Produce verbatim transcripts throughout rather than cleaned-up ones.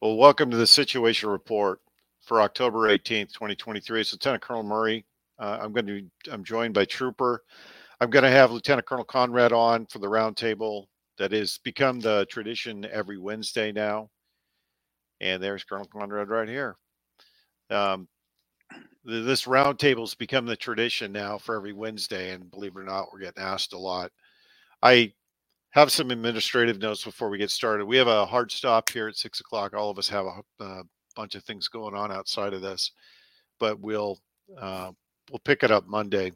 Well, welcome to the Situation Report for October eighteenth, twenty twenty-three. It's Lieutenant Colonel Murray. Uh, I'm going to. Be, I'm joined by Trooper. I'm going to have Lieutenant Colonel Conrad on for the roundtable that has become the tradition every Wednesday now. And there's Colonel Conrad right here. Um, th- this roundtable's become the tradition now for every Wednesday, and believe it or not, we're getting asked a lot. I have some administrative notes before we get started. We have a hard stop here at six o'clock. All of us have a, a bunch of things going on outside of this, but we'll uh, we'll pick it up Monday.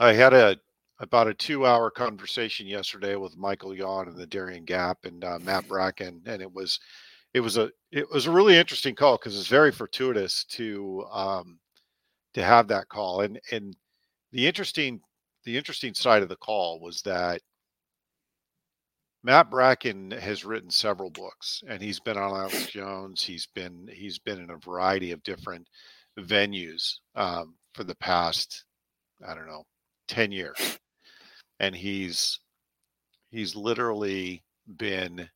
I had a about a two-hour conversation yesterday with Michael Yon and the Darien Gap and uh, Matt Bracken, and it was it was a it was a really interesting call because it's very fortuitous to um, to have that call. And and the interesting the interesting side of the call was that Matt Bracken has written several books, and he's been on Alex Jones. He's been he's been in a variety of different venues um, for the past I don't know. ten years, and he's he's literally been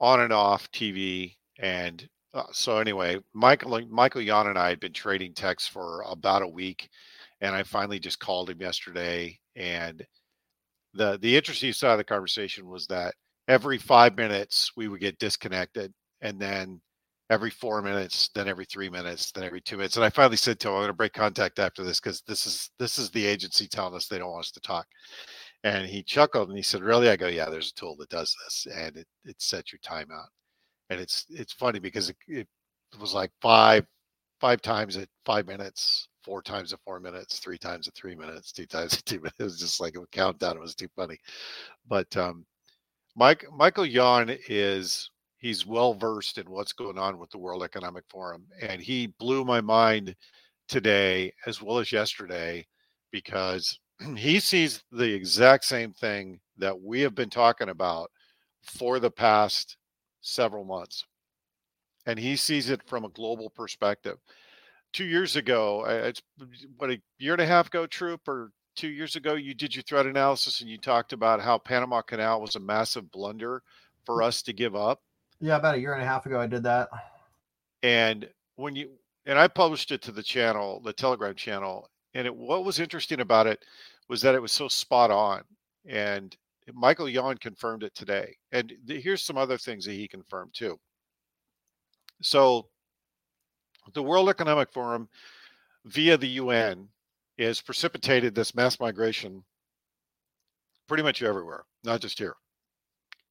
on and off T V. And uh, so anyway, Michael Michael Yon and I had been trading texts for about a week, and I finally just called him yesterday. And the the interesting side of the conversation was that every five minutes we would get disconnected, and then every four minutes, then every three minutes, then every two minutes. And I finally said to him, I'm going to break contact after this because this is this is the agency telling us they don't want us to talk. And he chuckled and he said, really? I go, yeah, there's a tool that does this. And it, it sets your time out. And it's it's funny because it, it was like five five times at five minutes, four times at four minutes, three times at three minutes, two times at two minutes. It was just like a countdown. It was too funny. But um, Mike Michael Yon is... He's well-versed in what's going on with the World Economic Forum. And he blew my mind today as well as yesterday because he sees the exact same thing that we have been talking about for the past several months. And he sees it from a global perspective. Two years ago, it's what, a year and a half ago, Troop, or two years ago, you did your threat analysis and you talked about how Panama Canal was a massive blunder for us to give up. Yeah, about a year and a half ago, I did that. And when you and I published it to the channel, the Telegram channel, and it, what was interesting about it was that it was so spot on. And Michael Yon confirmed it today. And th- here's some other things that he confirmed too. So the World Economic Forum via the U N has precipitated this mass migration pretty much everywhere, not just here.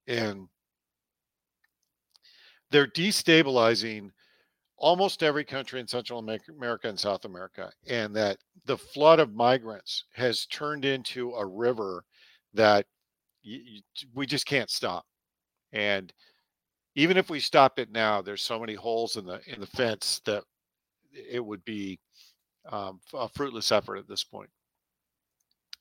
And they're destabilizing almost every country in Central America and South America, and that the flood of migrants has turned into a river that y- y- we just can't stop. And even if we stop it now, there's so many holes in the in the fence that it would be um, a fruitless effort at this point.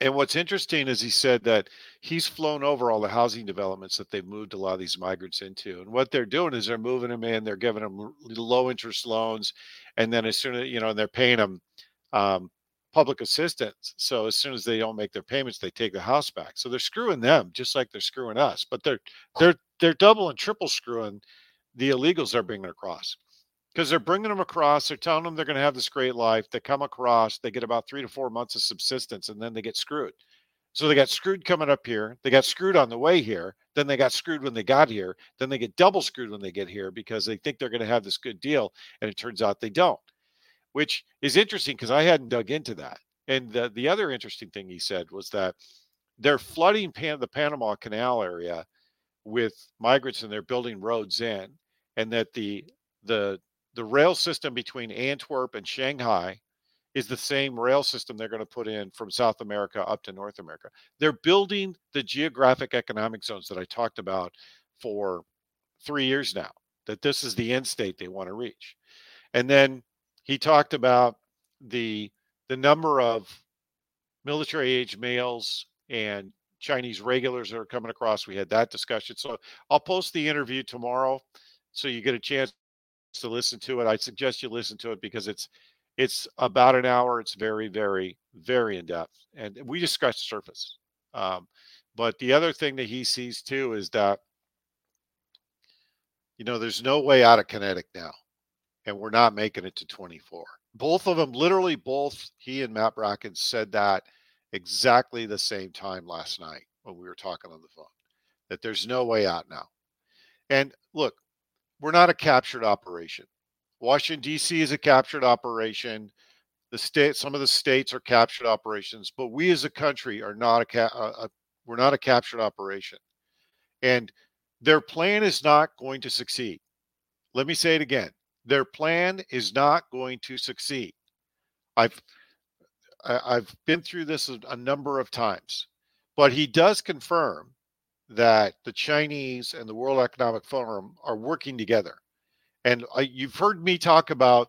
And what's interesting is he said that he's flown over all the housing developments that they've moved a lot of these migrants into. And what they're doing is they're moving them in, they're giving them low interest loans. And then as soon as, you know, and they're paying them um, public assistance. So as soon as they don't make their payments, they take the house back. So they're screwing them just like they're screwing us, but they're, they're, they're double and triple screwing the illegals they're bringing across. Because they're bringing them across, they're telling them they're going to have this great life. They come across, they get about three to four months of subsistence, and then they get screwed. So they got screwed coming up here. They got screwed on the way here. Then they got screwed when they got here. Then they get double screwed when they get here because they think they're going to have this good deal, and it turns out they don't, which is interesting because I hadn't dug into that. And the, the other interesting thing he said was that they're flooding Pan, the Panama Canal area with migrants, and they're building roads in, and that the the The rail system between Antwerp and Shanghai is the same rail system they're going to put in from South America up to North America. They're building the geographic economic zones that I talked about for three years now, that this is the end state they want to reach. And then he talked about the, the number of military-age males and Chinese regulars that are coming across. We had that discussion. So I'll post the interview tomorrow so you get a chance to listen to it. I suggest you listen to it because it's it's about an hour. It's very, very, very in-depth. And we just scratched the surface. Um, but the other thing that he sees too is that you know, there's no way out of Kinetic now, and we're not making it to twenty-four. Both of them, literally both he and Matt Bracken said that exactly the same time last night when we were talking on the phone, that there's no way out now. And look, we're not a captured operation. Washington, D C is a captured operation. The state, some of the states are captured operations, but we as a country are not a, ca- a, a we're not a captured operation. And their plan is not going to succeed. Let me say it again. Their plan is not going to succeed. I've I've been through this a number of times, but he does confirm that the Chinese and the World Economic Forum are working together. And I, you've heard me talk about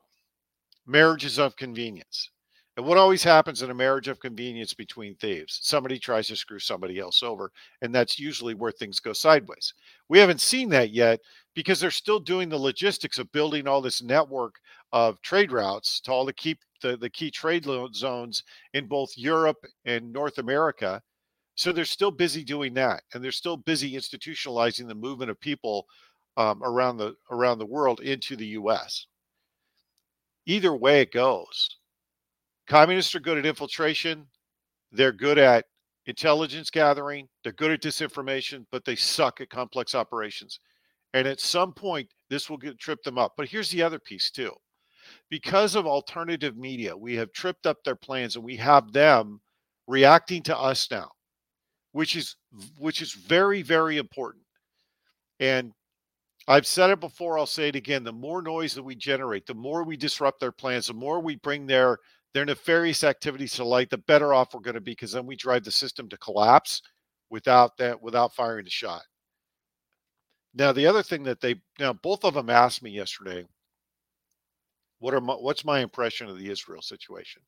marriages of convenience. And what always happens in a marriage of convenience between thieves? Somebody tries to screw somebody else over, and that's usually where things go sideways. We haven't seen that yet because they're still doing the logistics of building all this network of trade routes to all the key, the, the key trade zones in both Europe and North America. So they're still busy doing that, and they're still busy institutionalizing the movement of people um, around the around the world into the U S. Either way it goes, communists are good at infiltration. They're good at intelligence gathering. They're good at disinformation, but they suck at complex operations. And at some point, this will get, trip them up. But here's the other piece too. Because of alternative media, we have tripped up their plans, and we have them reacting to us now, which is which is very, very important. And I've said it before, I'll say it again. The more noise that we generate, the more we disrupt their plans, the more we bring their, their nefarious activities to light, the better off we're going to be, because then we drive the system to collapse without that, without firing a shot. Now, the other thing that they, now both of them asked me yesterday, what are my, what's my impression of the Israel situation?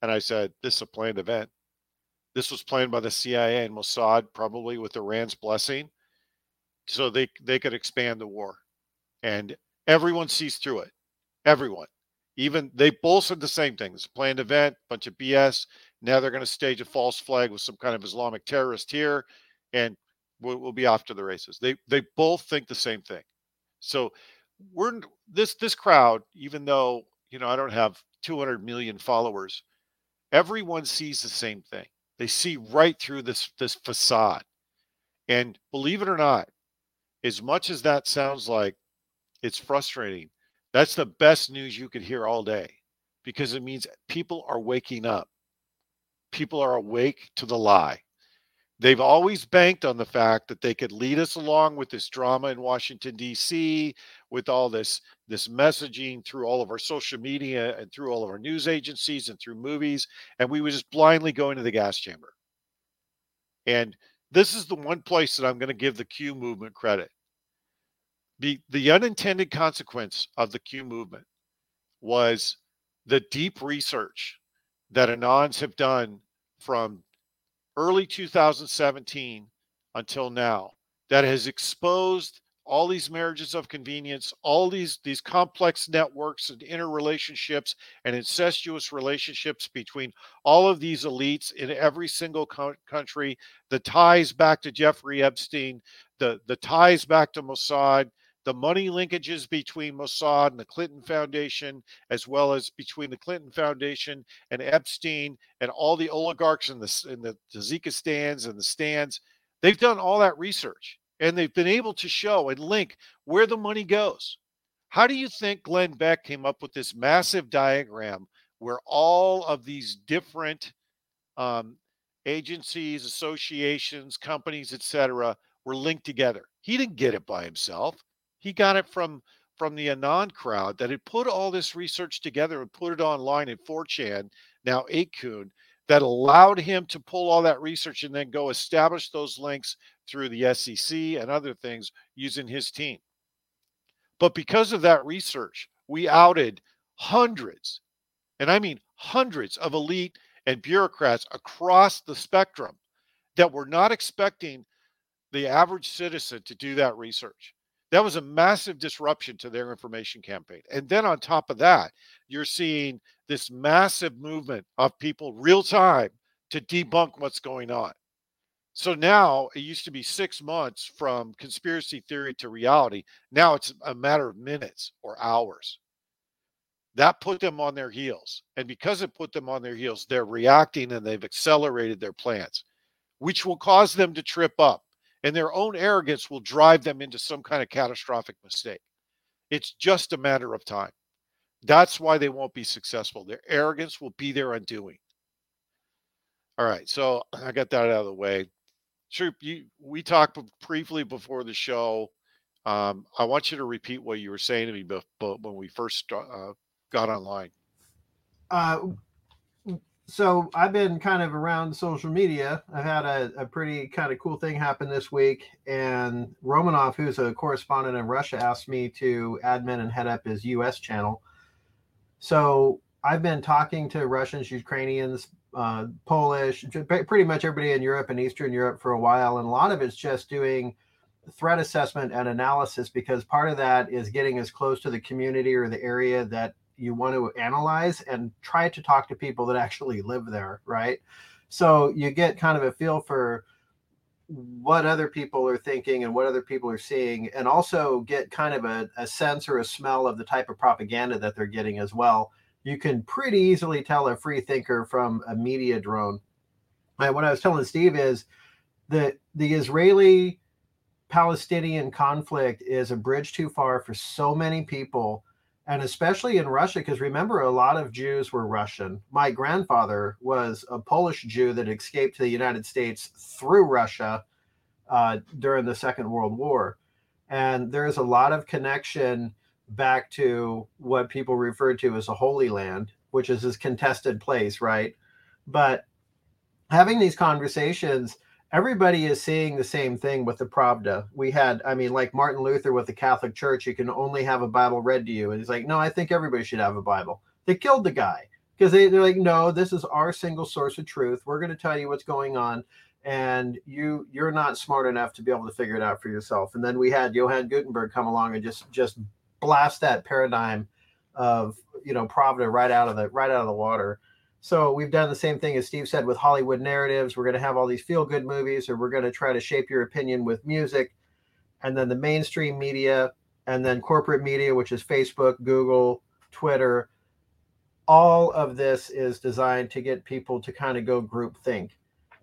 And I said, this is a planned event. This was planned by the C I A and Mossad, probably with Iran's blessing, so they, they could expand the war. And everyone sees through it. Everyone. Even they both said the same thing. It's a planned event, bunch of B S. Now they're going to stage a false flag with some kind of Islamic terrorist here, and we'll, we'll be off to the races. They they both think the same thing. So we're this this crowd, even though, you know, I don't have two hundred million followers, everyone sees the same thing. They see right through this this facade. And believe it or not, as much as that sounds like it's frustrating, that's the best news you could hear all day, because it means people are waking up. People are awake to the lie. They've always banked on the fact that they could lead us along with this drama in Washington, D C, with all this, this messaging through all of our social media and through all of our news agencies and through movies, and we would just blindly go into the gas chamber. And this is the one place that I'm going to give the Q movement credit. The, the unintended consequence of the Q movement was the deep research that Anons have done from early two thousand seventeen until now that has exposed all these marriages of convenience, all these, these complex networks and interrelationships and incestuous relationships between all of these elites in every single co- country, the ties back to Jeffrey Epstein, the, the ties back to Mossad, the money linkages between Mossad and the Clinton Foundation, as well as between the Clinton Foundation and Epstein and all the oligarchs and the, and the Tazikistans and the Stans. They've done all that research. And they've been able to show and link where the money goes. How do you think Glenn Beck came up with this massive diagram where all of these different um, agencies, associations, companies, et cetera, were linked together? He didn't get it by himself. He got it from, from the Anon crowd that had put all this research together and put it online in four chan, now eight kun, that allowed him to pull all that research and then go establish those links through the S E C and other things using his team. But because of that research, we outed hundreds, and I mean hundreds of elite and bureaucrats across the spectrum that were not expecting the average citizen to do that research. That was a massive disruption to their information campaign. And then on top of that, you're seeing this massive movement of people real time to debunk what's going on. So now it used to be six months from conspiracy theory to reality. Now it's a matter of minutes or hours. That put them on their heels. And because it put them on their heels, they're reacting and they've accelerated their plans, which will cause them to trip up. And their own arrogance will drive them into some kind of catastrophic mistake. It's just a matter of time. That's why they won't be successful. Their arrogance will be their undoing. All right, so I got that out of the way. Troop, you, we talked briefly before the show. Um, I want you to repeat what you were saying to me before, when we first uh, got online. Uh, so I've been kind of around social media. I've had a, a pretty kind of cool thing happen this week. And Romanov, who's a correspondent in Russia, asked me to admin and head up his U S channel. So I've been talking to Russians, Ukrainians, Uh, Polish, pretty much everybody in Europe and Eastern Europe for a while. And a lot of it's just doing threat assessment and analysis, because part of that is getting as close to the community or the area that you want to analyze and try to talk to people that actually live there, right? So you get kind of a feel for what other people are thinking and what other people are seeing, and also get kind of a, a sense or a smell of the type of propaganda that they're getting as well. You can pretty easily tell a free thinker from a media drone. And what I was telling Steve is that the Israeli-Palestinian conflict is a bridge too far for so many people, and especially in Russia, because remember, a lot of Jews were Russian. My grandfather was a Polish Jew that escaped to the United States through Russia uh, during the Second World War. And there is a lot of connection back to what people refer to as the Holy Land, which is this contested place, right? But having these conversations, everybody is seeing the same thing with the Pravda. We had, I mean, like Martin Luther with the Catholic Church, you can only have a Bible read to you. And he's like, no, I think everybody should have a Bible. They killed the guy because they, they're like, no, this is our single source of truth. We're going to tell you what's going on. And you, you're not smart enough to be able to figure it out for yourself. And then we had Johann Gutenberg come along and just, just, blast that paradigm of, you know, Pravda right out of the right out of the water. So we've done the same thing as Steve said with Hollywood narratives. We're going to have all these feel good movies, or we're going to try to shape your opinion with music, and then the mainstream media, and then corporate media, which is Facebook, Google, Twitter. All of this is designed to get people to kind of go groupthink.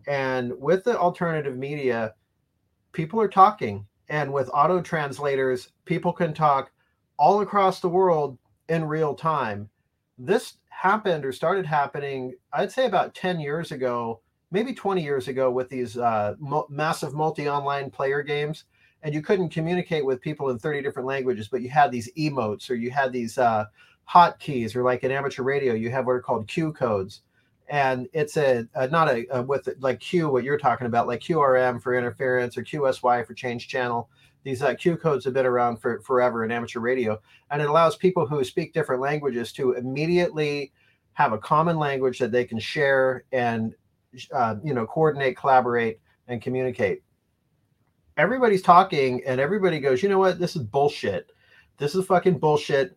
And with the alternative media, people are talking, and with auto translators, people can talk all across the world in real time. This happened or started happening, I'd say about ten years ago, maybe twenty years ago, with these uh, mo- massive multi-online player games. And you couldn't communicate with people in thirty different languages, but you had these emotes, or you had these uh, hotkeys, or like in amateur radio, you have what are called Q codes. And it's a, a not a, a with like Q, what you're talking about, like Q R M for interference, or Q S Y for change channel. These uh, Q codes have been around for forever in amateur radio, and it allows people who speak different languages to immediately have a common language that they can share and, uh, you know, coordinate, collaborate, and communicate. Everybody's talking, and everybody goes, you know what? This is bullshit. This is fucking bullshit.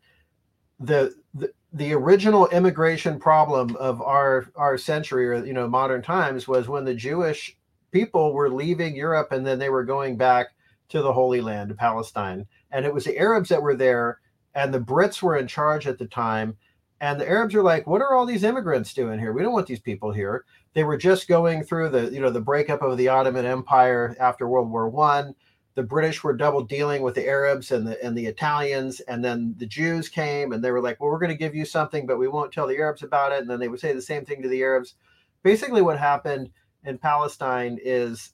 The the, the original immigration problem of our our century, or, you know, modern times, was when the Jewish people were leaving Europe, and then they were going back to the Holy Land, to Palestine. And it was the Arabs that were there, and the Brits were in charge at the time. And the Arabs were like, what are all these immigrants doing here? We don't want these people here. They were just going through the, you know, the breakup of the Ottoman Empire after World War One. The British were double dealing with the Arabs and the, and the Italians. And then the Jews came, and they were like, well, we're going to give you something, but we won't tell the Arabs about it. And then they would say the same thing to the Arabs. Basically what happened in Palestine is,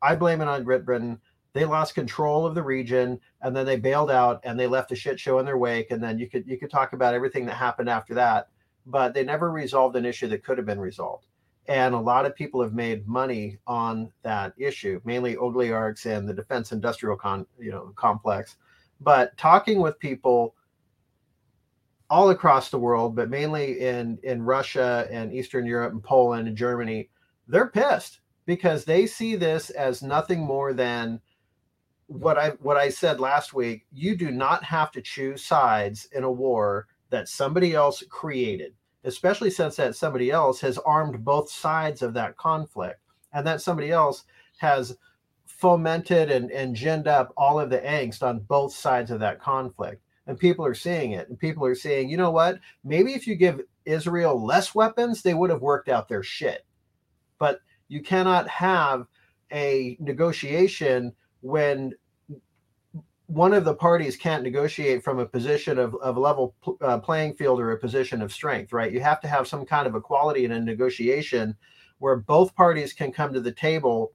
I blame it on Great Britain. They lost control of the region, and then they bailed out, and they left a shit show in their wake. And then you could you could talk about everything that happened after that, but they never resolved an issue that could have been resolved. And a lot of people have made money on that issue, mainly oligarchs and the defense industrial con, you know, complex. But talking with people all across the world, but mainly in, in Russia and Eastern Europe and Poland and Germany, they're pissed because they see this as nothing more than What I what I said last week. You do not have to choose sides in a war that somebody else created, especially since that somebody else has armed both sides of that conflict. And that somebody else has fomented and, and ginned up all of the angst on both sides of that conflict. And people are seeing it. And people are saying, you know what? Maybe if you give Israel less weapons, they would have worked out their shit. But you cannot have a negotiation when one of the parties can't negotiate from a position of, of level pl- uh, playing field or a position of strength, right? You have to have some kind of equality in a negotiation where both parties can come to the table,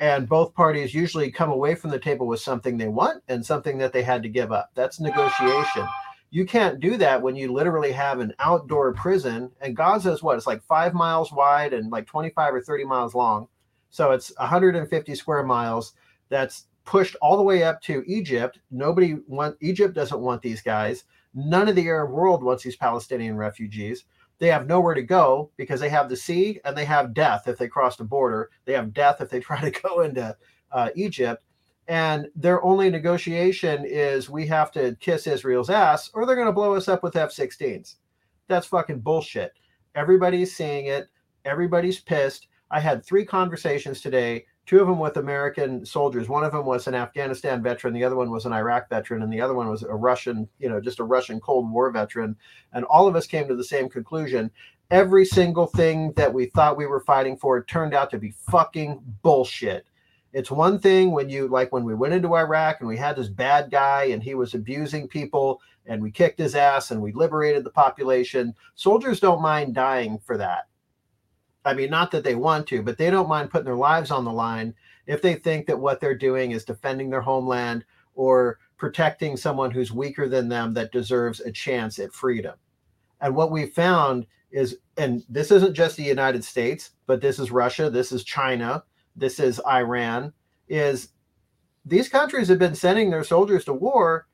and both parties usually come away from the table with something they want and something that they had to give up. That's negotiation. You can't do that when you literally have an outdoor prison, and Gaza is what? It's like five miles wide and like twenty-five or thirty miles long. So it's one hundred fifty square miles. That's pushed all the way up to Egypt. Nobody want Egypt doesn't want these guys. None of the Arab world wants these Palestinian refugees. They have nowhere to go because they have the sea and they have death if they cross the border. They have death if they try to go into uh, Egypt. And their only negotiation is we have to kiss Israel's ass or they're going to blow us up with F sixteens. That's fucking bullshit. Everybody's seeing it. Everybody's pissed. I had three conversations today. Two of them with American soldiers. One of them was an Afghanistan veteran. The other one was an Iraq veteran. And the other one was a Russian, you know, just a Russian Cold War veteran. And all of us came to the same conclusion. Every single thing that we thought we were fighting for turned out to be fucking bullshit. It's one thing when you, like when we went into Iraq and we had this bad guy and he was abusing people and we kicked his ass and we liberated the population. Soldiers don't mind dying for that. I mean, not that they want to, but they don't mind putting their lives on the line if they think that what they're doing is defending their homeland or protecting someone who's weaker than them that deserves a chance at freedom. And what we found is, and this isn't just the United States, but this is Russia, this is China, this is Iran, is these countries have been sending their soldiers to war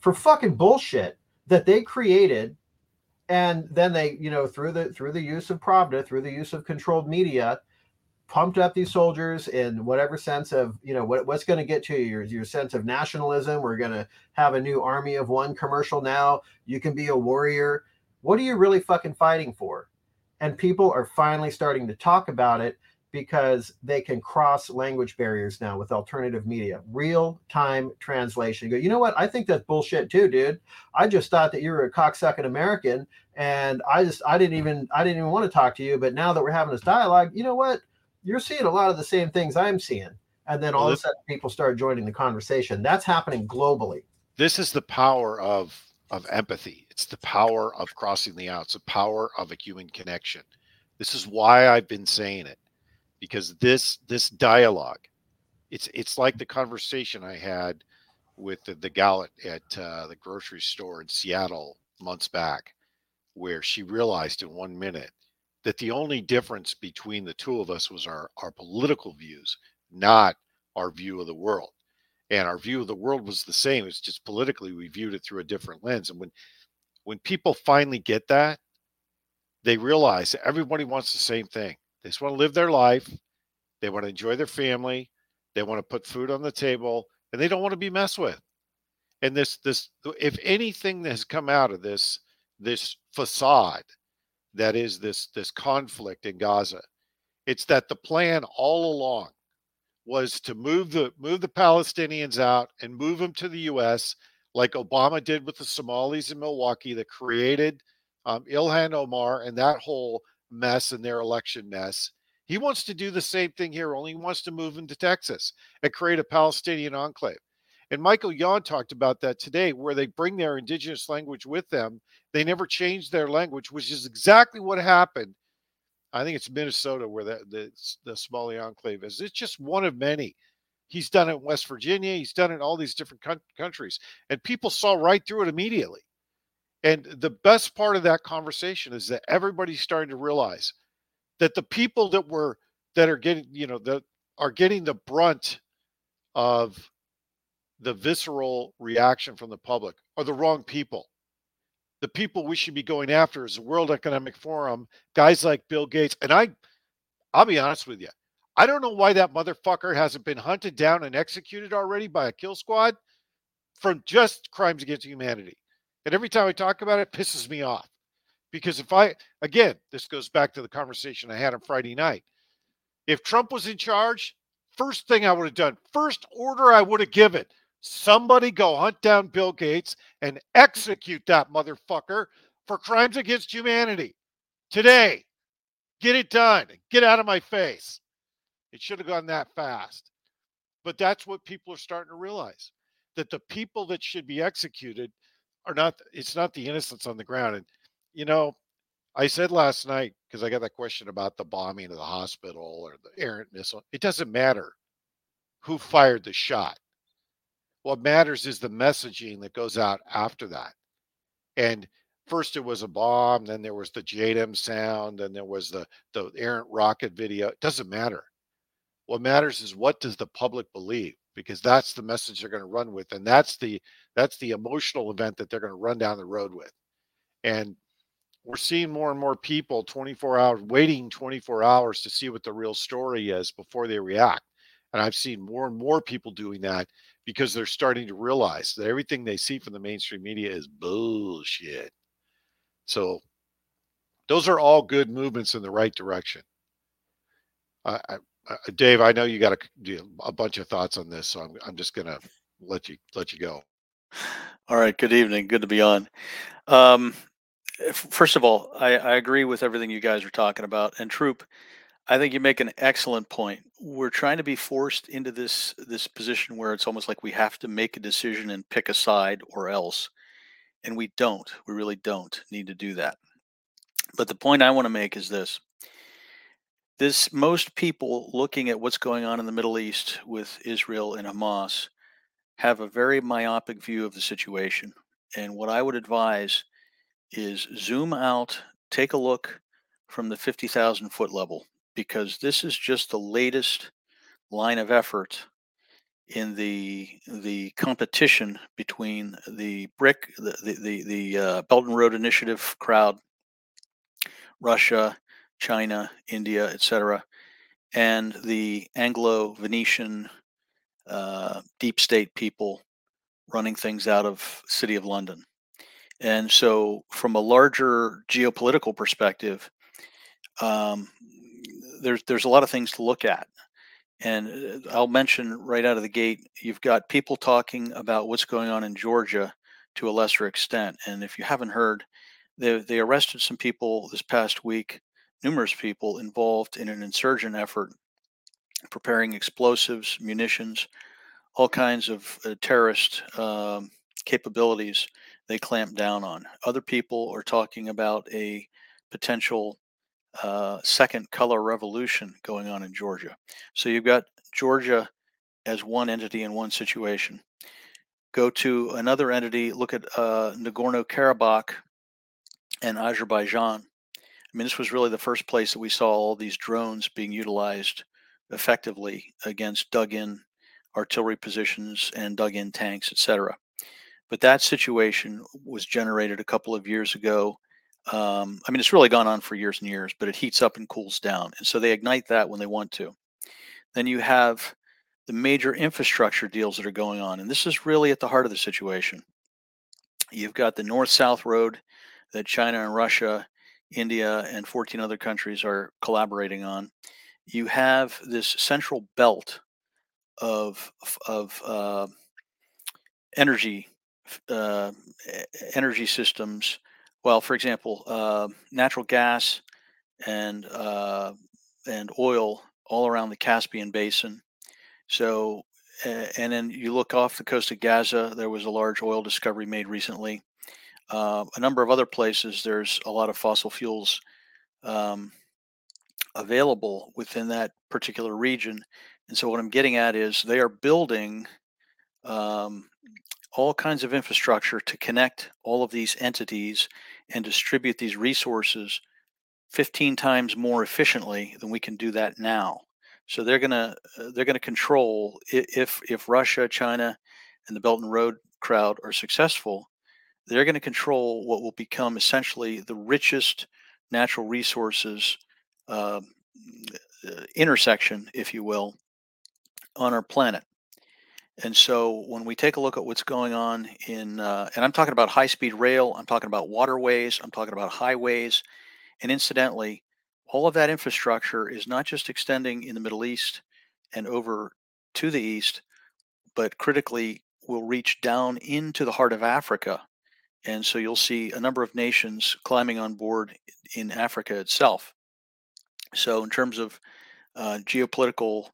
for fucking bullshit that they created. And then they, you know, through the through the use of Pravda, through the use of controlled media, pumped up these soldiers in whatever sense of, you know, what, what's going to get to you, your, your sense of nationalism. We're going to have a new army of one commercial now. You can be a warrior. What are you really fucking fighting for? And people are finally starting to talk about it because they can cross language barriers now with alternative media, real-time translation. You go, you know what? I think that's bullshit too, dude. I just thought that you were a cocksucking American, and I just I didn't even I didn't even want to talk to you. But now that we're having this dialogue, you know what? You're seeing a lot of the same things I'm seeing, and then all well, of a sudden people start joining the conversation. That's happening globally. This is the power of of empathy. It's the power of crossing the out. It's the power of a human connection. This is why I've been saying it. Because this this dialogue, it's it's like the conversation I had with the, the gal at uh, the grocery store in Seattle months back, where she realized in one minute that the only difference between the two of us was our, our political views, not our view of the world. And our view of the world was the same. It's just politically we viewed it through a different lens. And when when people finally get that, they realize that everybody wants the same thing. They just want to live their life. They want to enjoy their family. They want to put food on the table, and they don't want to be messed with. And this, this, if anything that has come out of this, this facade that is this, this conflict in Gaza, it's that the plan all along was to move the, move the Palestinians out and move them to the U S like Obama did with the Somalis in Milwaukee that created um, Ilhan Omar and that whole mess and their election mess. He wants to do the same thing here, only he wants to move into Texas and create a Palestinian enclave. And Michael Yon talked about that today, where they bring their indigenous language with them. They never change their language, which is exactly what happened. I think it's Minnesota where the, the, the Somali enclave is. It's just one of many. He's done it in West Virginia. He's done it in all these different co- countries. And people saw right through it immediately. And the best part of that conversation is that everybody's starting to realize that the people that were that are getting, you know, that are getting the brunt of the visceral reaction from the public are the wrong people. The people we should be going after is the World Economic Forum, guys like Bill Gates. And I, I'll be honest with you, I don't know why that motherfucker hasn't been hunted down and executed already by a kill squad from just crimes against humanity. And every time I talk about it, it pisses me off. Because if I, again, this goes back to the conversation I had on Friday night. If Trump was in charge, First thing I would have done, first order I would have given, somebody go hunt down Bill Gates and execute that motherfucker for crimes against humanity. Today, get it done. Get out of my face. It should have gone that fast. But that's what people are starting to realize, that the people that should be executed are not, it's not the innocents on the ground. And, you know, I said last night, because I got that question about the bombing of the hospital or the errant missile, it doesn't matter who fired the shot. What matters is the messaging that goes out after that. And first it was a bomb, then there was the J D M sound, then there was the, the errant rocket video. It doesn't matter. What matters is what does the public believe, because that's the message they're going to run with, and that's the that's the emotional event that they're going to run down the road with. And we're seeing more and more people twenty-four hours, waiting twenty-four hours to see what the real story is before they react. And I've seen more and more people doing that because they're starting to realize that everything they see from the mainstream media is bullshit. So those are all good movements in the right direction. I, I, I Dave, I know you got a, a bunch of thoughts on this, so I'm, I'm just going to let you let you go. All right. Good evening. Good to be on. Um, First of all, I, I agree with everything you guys are talking about. And Troop, I think you make an excellent point. We're trying to be forced into this this position where it's almost like we have to make a decision and pick a side or else. And we don't. We really don't need to do that. But the point I want to make is this. This, most people looking at what's going on in the Middle East with Israel and Hamas have a very myopic view of the situation. And what I would advise is zoom out, take a look from the fifty thousand foot level, because this is just the latest line of effort in the the competition between the BRIC, the the the, the uh, Belt and Road Initiative crowd, Russia, China, India, et cetera, and the Anglo-Venetian uh, deep state people running things out of the City of London. And so from a larger geopolitical perspective, um, there's there's a lot of things to look at. And I'll mention right out of the gate, you've got people talking about what's going on in Georgia to a lesser extent. And if you haven't heard, they they arrested some people this past week, numerous people involved in an insurgent effort, preparing explosives, munitions, all kinds of uh, terrorist um, capabilities they clamp down on. Other people are talking about a potential uh, second color revolution going on in Georgia. So you've got Georgia as one entity in one situation. Go to another entity, look at uh, Nagorno-Karabakh and Azerbaijan. I mean, this was really the first place that we saw all these drones being utilized effectively against dug-in artillery positions and dug-in tanks, et cetera. But that situation was generated a couple of years ago. Um, I mean, it's really gone on for years and years, but it heats up and cools down. And so they ignite that when they want to. Then you have the major infrastructure deals that are going on. And this is really at the heart of the situation. You've got the north-south road that China and Russia, India, and fourteen other countries are collaborating on. You have this central belt of, of uh, energy Uh, energy systems. Well, for example, uh, natural gas and uh, and oil all around the Caspian Basin. So, uh, and then you look off the coast of Gaza. There was a large oil discovery made recently. Uh, a number of other places. There's a lot of fossil fuels um, available within that particular region. And so, what I'm getting at is they are building Um, all kinds of infrastructure to connect all of these entities and distribute these resources fifteen times more efficiently than we can do that now. So they're going to they're going to control, if if Russia, China, and the Belt and Road crowd are successful, they're going to control what will become essentially the richest natural resources uh, intersection, if you will, on our planet. And so when we take a look at what's going on in, uh, and I'm talking about high-speed rail, I'm talking about waterways, I'm talking about highways. And incidentally, all of that infrastructure is not just extending in the Middle East and over to the east, but critically will reach down into the heart of Africa. And so you'll see a number of nations climbing on board in Africa itself. So in terms of uh, geopolitical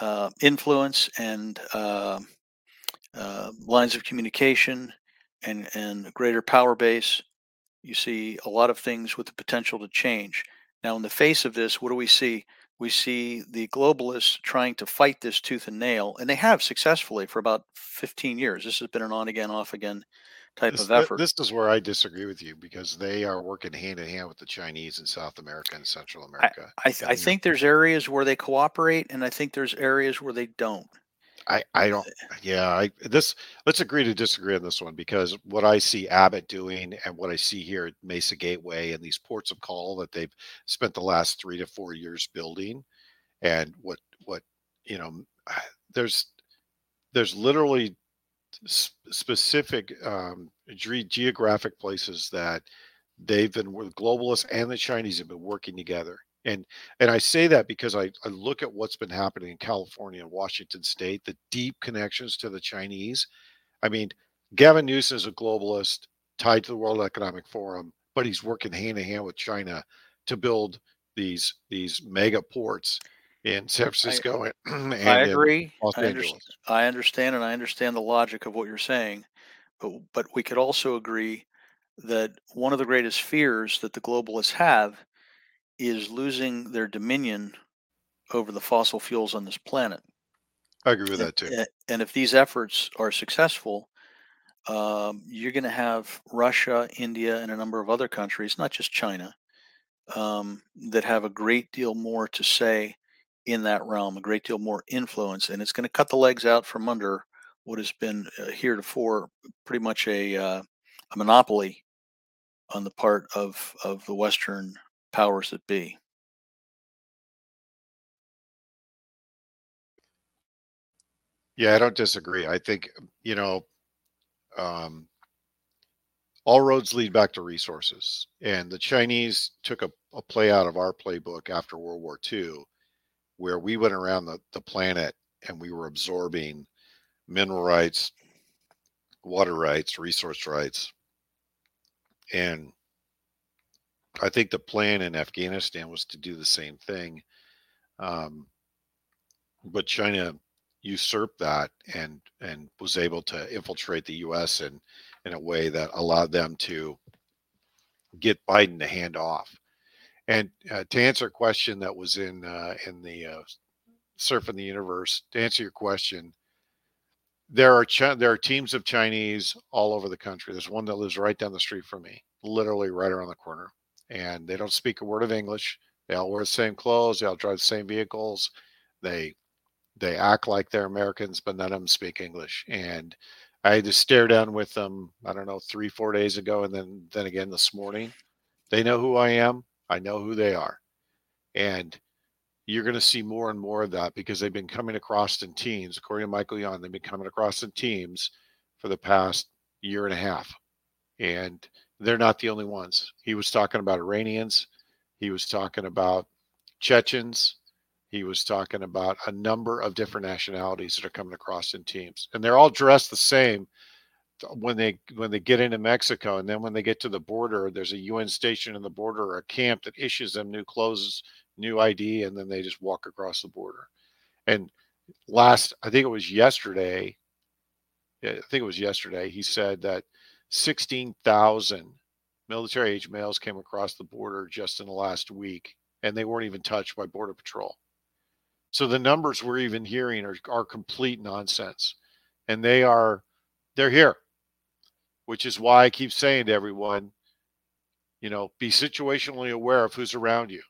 uh, influence and uh, uh, lines of communication and, and greater power base, you see a lot of things with the potential to change. Now, in the face of this, what do we see? We see the globalists trying to fight this tooth and nail, and they have successfully for about fifteen years. This has been an on-again, off-again type this, of effort. This is where I disagree with you, because they are working hand-in-hand with the Chinese in South America and Central America. I, I, th- I think there's areas where they cooperate, and I think there's areas where they don't. I, I don't, yeah, I, this, let's agree to disagree on this one, because what I see Abbott doing and what I see here at Mesa Gateway and these ports of call that they've spent the last three to four years building, and what, what, you know, there's, there's literally sp- specific um, ge- geographic places that they've been, the globalists and the Chinese have been working together. And and I say that because I, I look at what's been happening in California and Washington State, the deep connections to the Chinese. I mean, Gavin Newsom is a globalist tied to the World Economic Forum, but he's working hand in hand with China to build these these mega ports in San Francisco. I, and, I agree. I, under, I understand, and I understand the logic of what you're saying, but but we could also agree that one of the greatest fears that the globalists have is losing their dominion over the fossil fuels on this planet. I agree with that too. And, and if these efforts are successful, um, you're going to have Russia, India, and a number of other countries, not just China, um, that have a great deal more to say in that realm, a great deal more influence. And it's going to cut the legs out from under what has been uh, heretofore pretty much a, uh, a monopoly on the part of, of the Western powers that be. Yeah, I don't disagree. I think, you know, um, all roads lead back to resources. And the Chinese took a, a play out of our playbook after World War Two, where we went around the, the planet and we were absorbing mineral rights, water rights, resource rights. And I think the plan in Afghanistan was to do the same thing. Um, but China usurped that and and was able to infiltrate the U S in, in a way that allowed them to get Biden to hand off. And uh, to answer a question that was in uh, in the uh, Surfing the Universe, to answer your question, there are Ch- there are teams of Chinese all over the country. There's one that lives right down the street from me, literally right around the corner. And they don't speak a word of English. They all wear the same clothes. They all drive the same vehicles. They they act like they're Americans, but none of them speak English. And I had to stare down with them, I don't know, three, four days ago. And then, then again this morning. They know who I am. I know who they are. And you're going to see more and more of that, because they've been coming across in teams. According to Michael Yon, they've been coming across in teams for the past year and a half. And they're not the only ones. He was talking about Iranians. He was talking about Chechens. He was talking about a number of different nationalities that are coming across in teams. And they're all dressed the same when they when they get into Mexico. And then when they get to the border, there's a U N station in the border or a camp that issues them new clothes, new I D, and then they just walk across the border. And last, I think it was yesterday, I think it was yesterday, he said that sixteen thousand military-age males came across the border just in the last week, and they weren't even touched by Border Patrol. So the numbers we're even hearing are, are complete nonsense, and they are they're here, which is why I keep saying to everyone, you know, be situationally aware of who's around you.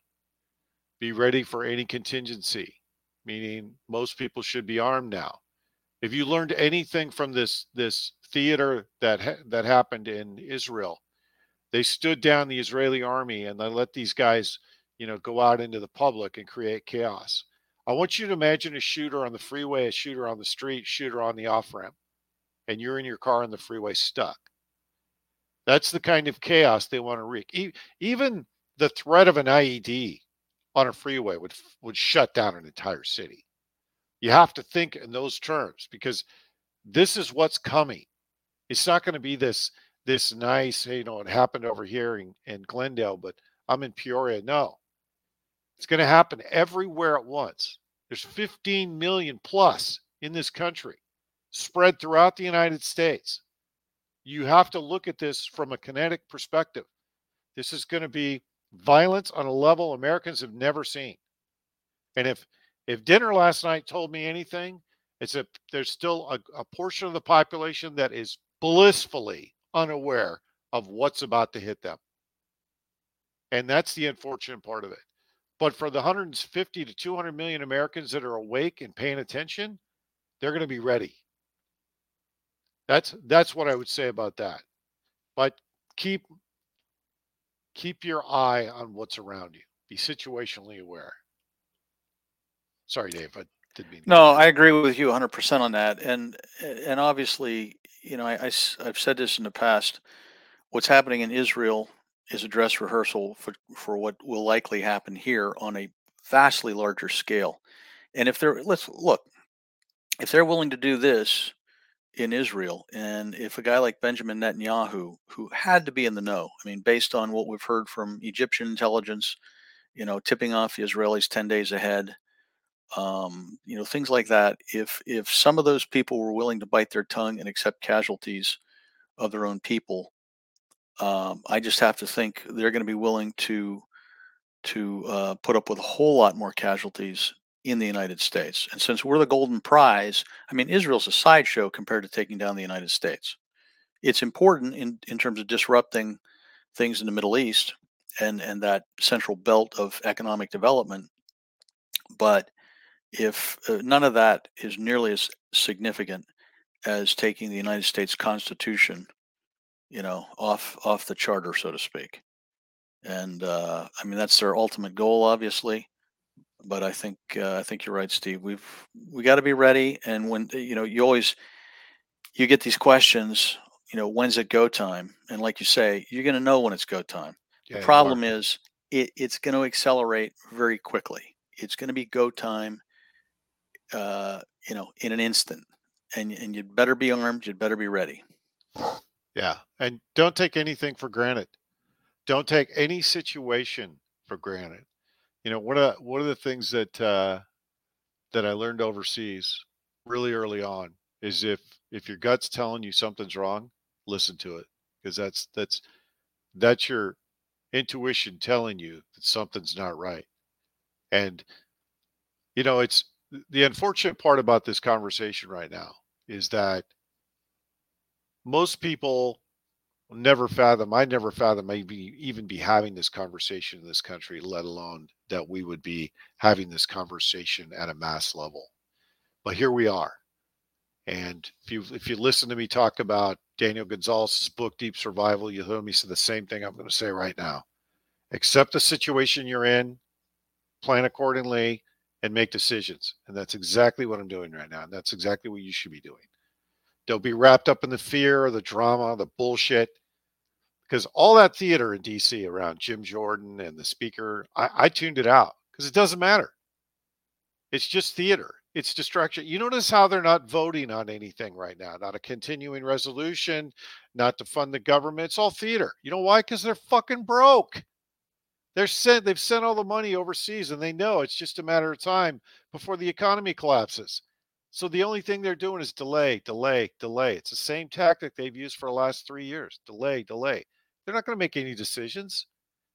Be ready for any contingency, meaning most people should be armed now. If you learned anything from this this theater that ha- that happened in Israel, they stood down the Israeli army and they let these guys, you know, go out into the public and create chaos. I want you to imagine a shooter on the freeway, a shooter on the street, shooter on the off-ramp, and you're in your car on the freeway stuck. That's the kind of chaos they want to wreak. E- even the threat of an I E D on a freeway would would shut down an entire city. You have to think in those terms, because this is what's coming. It's not going to be this this nice, hey, you know, it happened over here in, in Glendale, but I'm in Peoria. No, it's going to happen everywhere at once. There's fifteen million plus in this country, spread throughout the United States. You have to look at this from a kinetic perspective. This is going to be violence on a level Americans have never seen. And if if dinner last night told me anything, it's a there's still a, a portion of the population that is blissfully unaware of what's about to hit them. And that's the unfortunate part of it. But for the one hundred fifty to two hundred million Americans that are awake and paying attention, they're going to be ready. That's that's what I would say about that. But keep keep your eye on what's around you. Be situationally aware. Sorry, Dave. I didn't mean. No, I agree with you one hundred percent on that. And and obviously, you know, I, I I've said this in the past. What's happening in Israel is a dress rehearsal for, for what will likely happen here on a vastly larger scale. And if they're let's look, if they're willing to do this in Israel, and if a guy like Benjamin Netanyahu, who had to be in the know, I mean, based on what we've heard from Egyptian intelligence, you know, tipping off the Israelis ten days ahead, um, you know, things like that. If if some of those people were willing to bite their tongue and accept casualties of their own people, um, I just have to think they're going to be willing to to uh, put up with a whole lot more casualties in the United States. And since we're the golden prize, I mean, Israel's a sideshow compared to taking down the United States. It's important in, in terms of disrupting things in the Middle East and, and that central belt of economic development. But if uh, none of that is nearly as significant as taking the United States Constitution, you know, off, off the charter, so to speak. And uh, I mean, that's their ultimate goal, obviously. But I think uh, I think you're right, Steve. We've we got to be ready. And when you know, you always you get these questions. You know, when's it go time? And like you say, you're going to know when it's go time. Yeah, the problem is it, it's going to accelerate very quickly. It's going to be go time. Uh, you know, in an instant. And and you'd better be armed. You'd better be ready. Yeah, and don't take anything for granted. Don't take any situation for granted. You know, one of, one of the things that uh, that I learned overseas really early on is if if your gut's telling you something's wrong, listen to it, because that's that's that's your intuition telling you that something's not right. And, you know, it's the unfortunate part about this conversation right now is that most people never fathom, I never fathom maybe even be having this conversation in this country, let alone that we would be having this conversation at a mass level. But here we are. And if you if you listen to me talk about Daniel Gonzalez's book, Deep Survival, you'll hear me say the same thing I'm going to say right now. Accept the situation you're in, plan accordingly, and make decisions. And that's exactly what I'm doing right now. And that's exactly what you should be doing. Don't be wrapped up in the fear or the drama, the bullshit, because all that theater in D C around Jim Jordan and the speaker, I, I tuned it out because it doesn't matter. It's just theater. It's distraction. You notice how they're not voting on anything right now, not a continuing resolution, not to fund the government. It's all theater. You know why? Because they're fucking broke. They're sent, they've sent all the money overseas, and they know it's just a matter of time before the economy collapses. So the only thing they're doing is delay, delay, delay. It's the same tactic they've used for the last three years. Delay, delay. They're not going to make any decisions.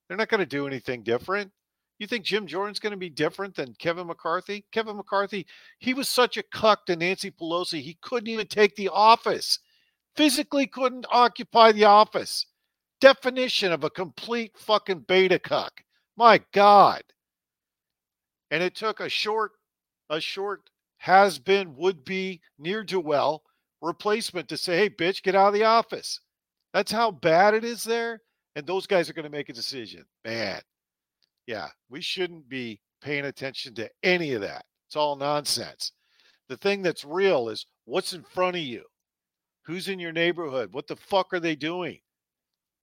They're not going to do anything different. You think Jim Jordan's going to be different than Kevin McCarthy? Kevin McCarthy, he was such a cuck to Nancy Pelosi, he couldn't even take the office. Physically couldn't occupy the office. Definition of a complete fucking beta cuck. My God. And it took a short, a short, has been, would be, ne'er-do-well replacement to say, hey, bitch, get out of the office. That's how bad it is there. And those guys are going to make a decision. Man, yeah, we shouldn't be paying attention to any of that. It's all nonsense. The thing that's real is what's in front of you. Who's in your neighborhood? What the fuck are they doing?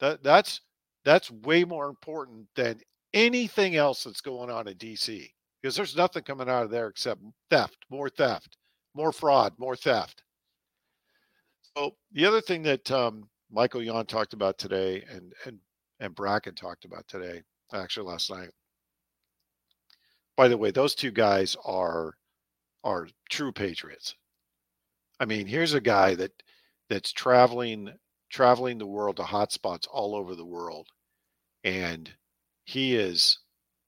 That, that's, that's way more important than anything else that's going on in D C because there's nothing coming out of there except theft, more theft, more fraud, more theft. So the other thing that um, Michael Yon talked about today and, and, and Bracken talked about today, actually last night, by the way, those two guys are, are true patriots. I mean, here's a guy that that's traveling, traveling the world to hotspots all over the world. And he is,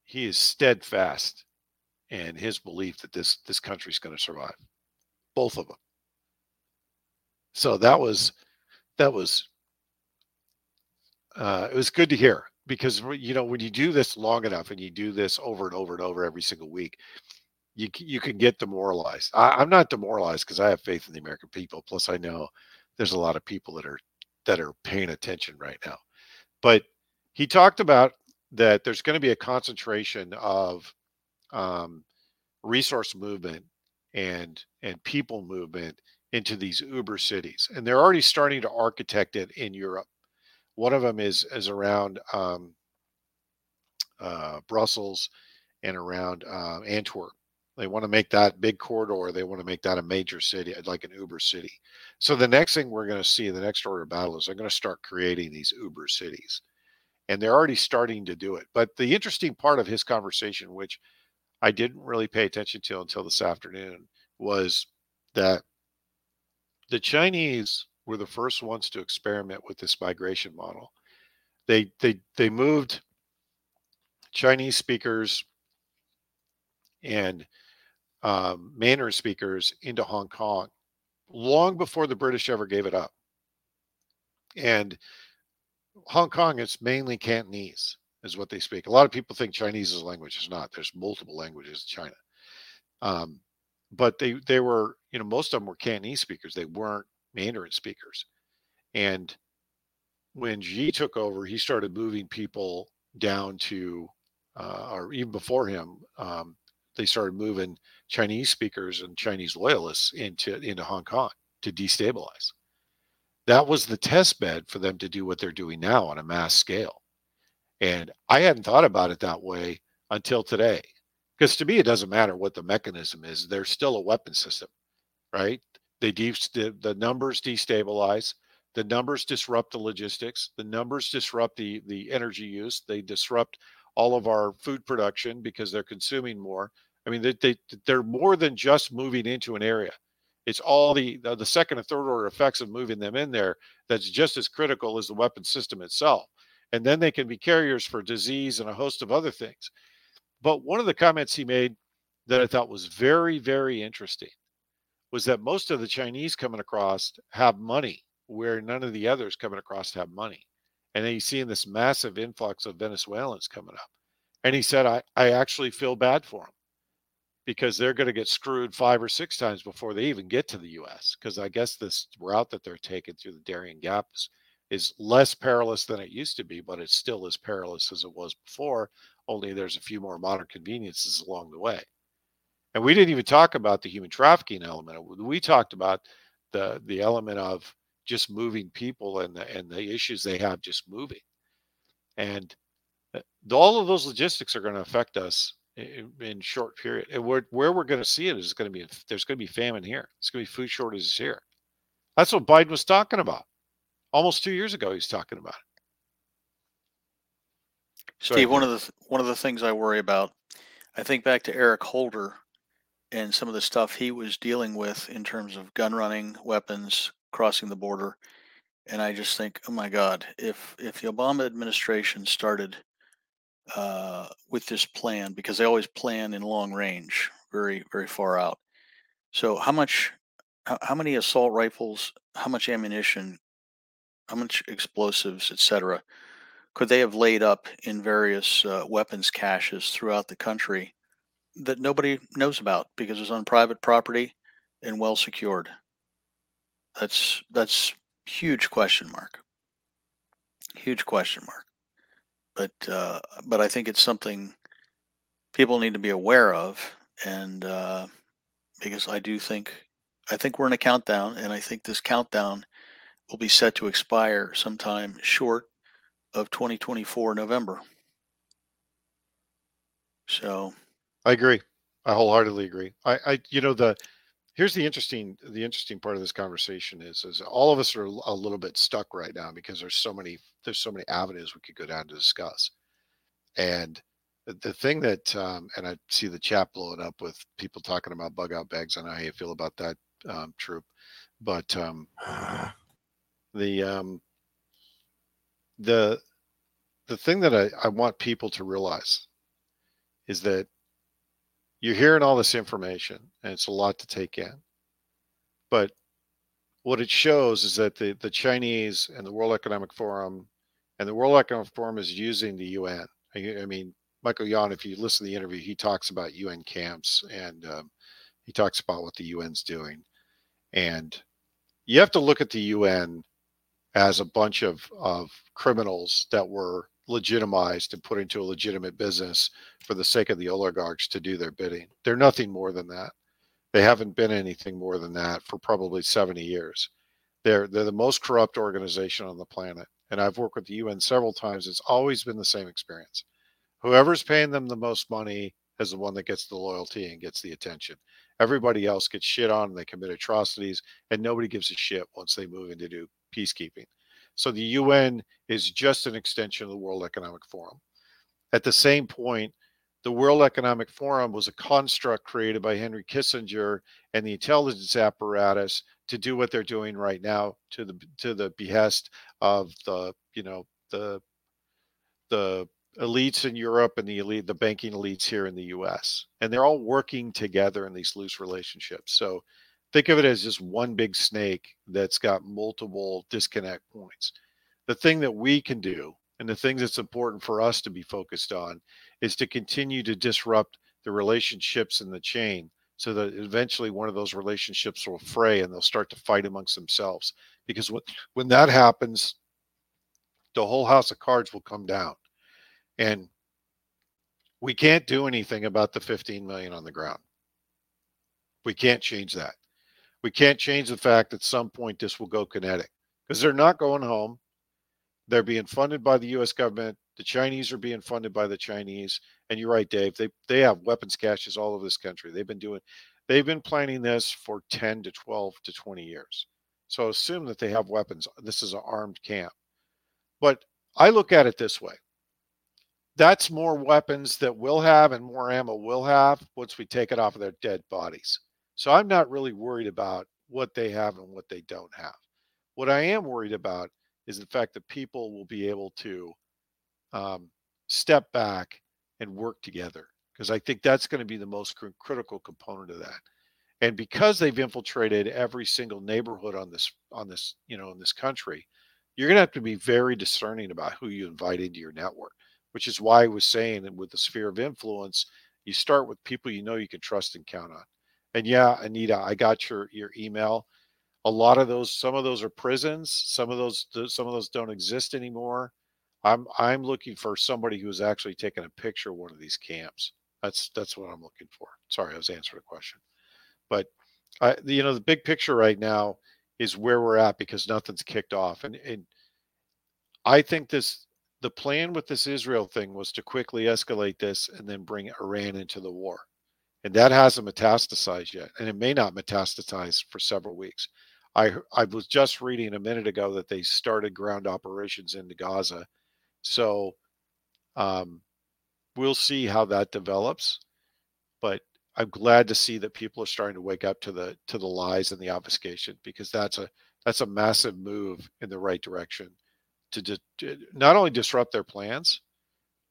he is steadfast in his belief that this, this country is going to survive, both of them. So that was, that was, uh, it was good to hear, because, you know, when you do this long enough and you do this over and over and over every single week, you you can get demoralized. I, I'm not demoralized because I have faith in the American people. Plus I know there's a lot of people that are, that are paying attention right now, but he talked about that there's going to be a concentration of um, resource movement and, and people movement into these uber cities. And they're already starting to architect it in Europe. One of them is, is around um, uh, Brussels and around uh, Antwerp. They want to make that big corridor. They want to make that a major city, like an uber city. So the next thing we're going to see, the next order of battle, is they're going to start creating these uber cities. And they're already starting to do it. But the interesting part of his conversation, which I didn't really pay attention to until this afternoon, was that the Chinese were the first ones to experiment with this migration model. They they they moved Chinese speakers and um, Mandarin speakers into Hong Kong long before the British ever gave it up. And Hong Kong, it's mainly Cantonese is what they speak. A lot of people think Chinese is a language. It's not. There's multiple languages in China. Um, but they, they were, you know, most of them were Cantonese speakers. They weren't Mandarin speakers. And when Xi took over, he started moving people down to, uh, or even before him, um, they started moving Chinese speakers and Chinese loyalists into, into Hong Kong to destabilize. That was the test bed for them to do what they're doing now on a mass scale. And I hadn't thought about it that way until today. Because to me, it doesn't matter what the mechanism is. They're still a weapon system, right? They de- the numbers destabilize. The numbers disrupt the logistics. The numbers disrupt the, the energy use. They disrupt all of our food production because they're consuming more. I mean, they, they, they're more than just moving into an area. It's all the, the the second and third order effects of moving them in there that's just as critical as the weapon system itself. And then they can be carriers for disease and a host of other things. But one of the comments he made that I thought was very, very interesting was that most of the Chinese coming across have money where none of the others coming across have money. And then he's seeing this massive influx of Venezuelans coming up. And he said, I, I actually feel bad for them, because they're going to get screwed five or six times before they even get to the U S. Because I guess this route that they're taking through the Darien Gap is, is less perilous than it used to be, but it's still as perilous as it was before, only there's a few more modern conveniences along the way. And we didn't even talk about the human trafficking element. We talked about the, the element of just moving people and the, and the issues they have just moving. And all of those logistics are going to affect us In, in short period. And where, where we're going to see it is going to be, there's going to be famine here. It's going to be food shortages here. That's what Biden was talking about. Almost two years ago, he was talking about it. Sorry, Steve, one of the one of the things I worry about, I think back to Eric Holder and some of the stuff he was dealing with in terms of gun running, weapons, crossing the border. And I just think, oh my God, if if the Obama administration started uh with this plan, because they always plan in long range, very very far out, so how much how, how many assault rifles, how much ammunition, how much explosives, etc. could they have laid up in various uh, weapons caches throughout the country that nobody knows about because it's on private property and well secured? That's that's huge question mark huge question mark But uh, but I think it's something people need to be aware of, and uh, because I do think I think we're in a countdown, and I think this countdown will be set to expire sometime short of twenty twenty-four November. So I agree. I wholeheartedly agree. I, I, you know, the here's the interesting the interesting part of this conversation is is all of us are a little bit stuck right now because there's so many there's so many avenues we could go down to discuss, and the, the thing that um, and I see the chat blowing up with people talking about bug out bags. I know how you feel about that, um, troop, but um, the um, the the thing that I, I want people to realize is that you're hearing all this information, and it's a lot to take in. But what it shows is that the, the Chinese and the World Economic Forum, and the World Economic Forum is using the U N. I, I mean, Michael Yon, if you listen to the interview, he talks about U N camps, and um, he talks about what the U N's doing. And you have to look at the U N as a bunch of, of criminals that were legitimized and put into a legitimate business for the sake of the oligarchs to do their bidding. They're nothing more than that. They haven't been anything more than that for probably seventy years. They're they're the most corrupt organization on the planet. And I've worked with the U N several times. It's always been the same experience. Whoever's paying them the most money is the one that gets the loyalty and gets the attention. Everybody else gets shit on and they commit atrocities, and nobody gives a shit once they move into do peacekeeping. So the U N is just an extension of the World Economic Forum. At the same point, the World Economic Forum was a construct created by Henry Kissinger and the intelligence apparatus to do what they're doing right now to the to the behest of the, you know, the the elites in Europe and the elite, the banking elites here in the U S. And they're all working together in these loose relationships. So think of it as just one big snake that's got multiple disconnect points. The thing that we can do, and the thing that's important for us to be focused on, is to continue to disrupt the relationships in the chain so that eventually one of those relationships will fray and they'll start to fight amongst themselves. Because when, when that happens, the whole house of cards will come down. And we can't do anything about the fifteen million on the ground. We can't change that. We can't change the fact that at some point this will go kinetic because they're not going home. They're being funded by the U S government. The Chinese are being funded by the Chinese. And you're right, Dave. They they have weapons caches all over this country. They've been doing, they've been planning this for ten to twelve to twenty years. So assume that they have weapons. This is an armed camp. But I look at it this way. That's more weapons that we'll have and more ammo we'll have once we take it off of their dead bodies. So I'm not really worried about what they have and what they don't have. What I am worried about is the fact that people will be able to um, step back and work together, because I think that's going to be the most cr- critical component of that. And because they've infiltrated every single neighborhood on this, on this, you know, in this country, you're going to have to be very discerning about who you invite into your network, which is why I was saying that with the sphere of influence, you start with people you know you can trust and count on. And yeah, Anita, I got your, your email. A lot of those, some of those are prisons. Some of those, some of those don't exist anymore. I'm I'm looking for somebody who's actually taking a picture of one of these camps. That's that's what I'm looking for. Sorry, I was answering a question, but I, you know, the big picture right now is where we're at because nothing's kicked off, and and I think this. The plan with this Israel thing was to quickly escalate this and then bring Iran into the war. And that hasn't metastasized yet. And it may not metastasize for several weeks. I I was just reading a minute ago that they started ground operations into Gaza. So um, we'll see how that develops. But I'm glad to see that people are starting to wake up to the to the lies and the obfuscation, because that's a that's a massive move in the right direction. To, di- to not only disrupt their plans,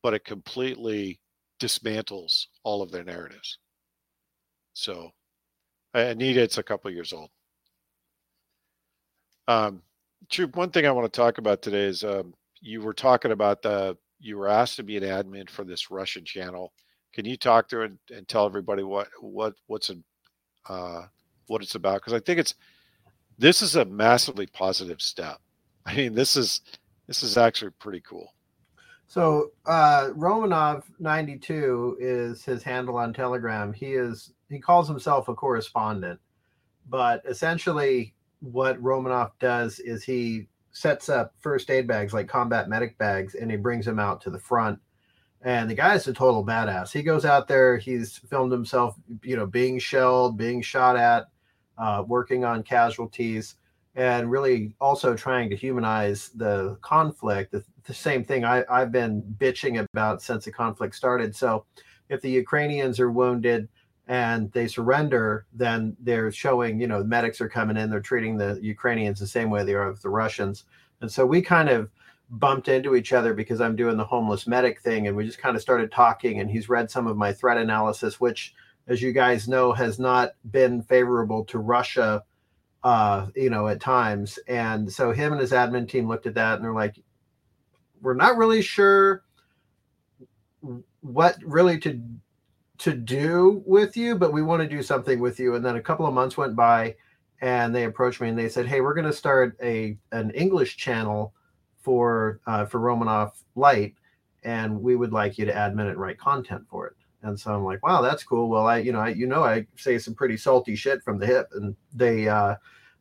but it completely dismantles all of their narratives. So, Anita, it's a couple years old. Um, Troop, one thing I want to talk about today is um, you were talking about the, you were asked to be an admin for this Russian channel. Can you talk through it and, and tell everybody what, what, what's, in, uh, what it's about? Because I think it's, this is a massively positive step. I mean, this is, This is actually pretty cool. So uh, Romanov ninety-two is his handle on Telegram. He is he calls himself a correspondent, but essentially what Romanov does is he sets up first aid bags like combat medic bags, and he brings them out to the front And the guy's a total badass. He goes out there. He's filmed himself, you know, being shelled, being shot at, uh, working on casualties, and really also trying to humanize the conflict. The, the same thing I, I've been bitching about since the conflict started. So if the Ukrainians are wounded and they surrender, then they're showing, you know, the medics are coming in. They're treating the Ukrainians the same way they are with the Russians. And so we kind of bumped into each other because I'm doing the homeless medic thing, and we just kind of started talking, and he's read some of my threat analysis, which, as you guys know, has not been favorable to Russia, uh, you know, at times. And so him and his admin team looked at that and they're like, we're not really sure what really to, to do with you, but we want to do something with you. And then a couple of months went by and they approached me and they said, hey, we're going to start a, an English channel for uh, for Romanov Light, and we would like you to admin it and write content for it. And so I'm like, wow, that's cool. Well, I, you know, I, you know, I say some pretty salty shit from the hip, and they uh,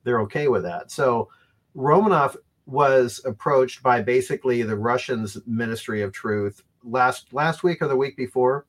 they're okay with that. So Romanov was approached by basically the Russians Ministry of Truth last last week or the week before,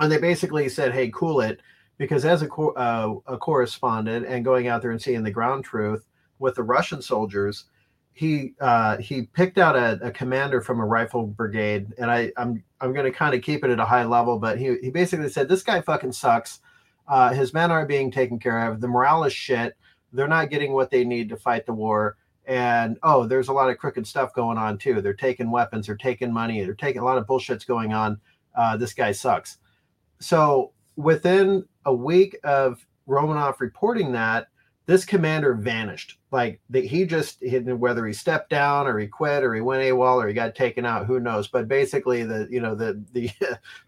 and they basically said, hey, cool it, because as a co- uh, a correspondent and going out there and seeing the ground truth with the Russian soldiers, he uh, he picked out a, a commander from a rifle brigade, and I, I'm I'm going to kind of keep it at a high level, but he, he basically said, this guy fucking sucks. Uh, his men aren't being taken care of. The morale is shit. They're not getting what they need to fight the war. And, oh, there's a lot of crooked stuff going on, too. They're taking weapons. They're taking money. They're taking a lot of bullshit's going on. Uh, this guy sucks. So within a week of Romanov reporting that, this commander vanished. Like the, he just, whether he stepped down or he quit or he went AWOL or he got taken out, who knows? But basically, the you know the the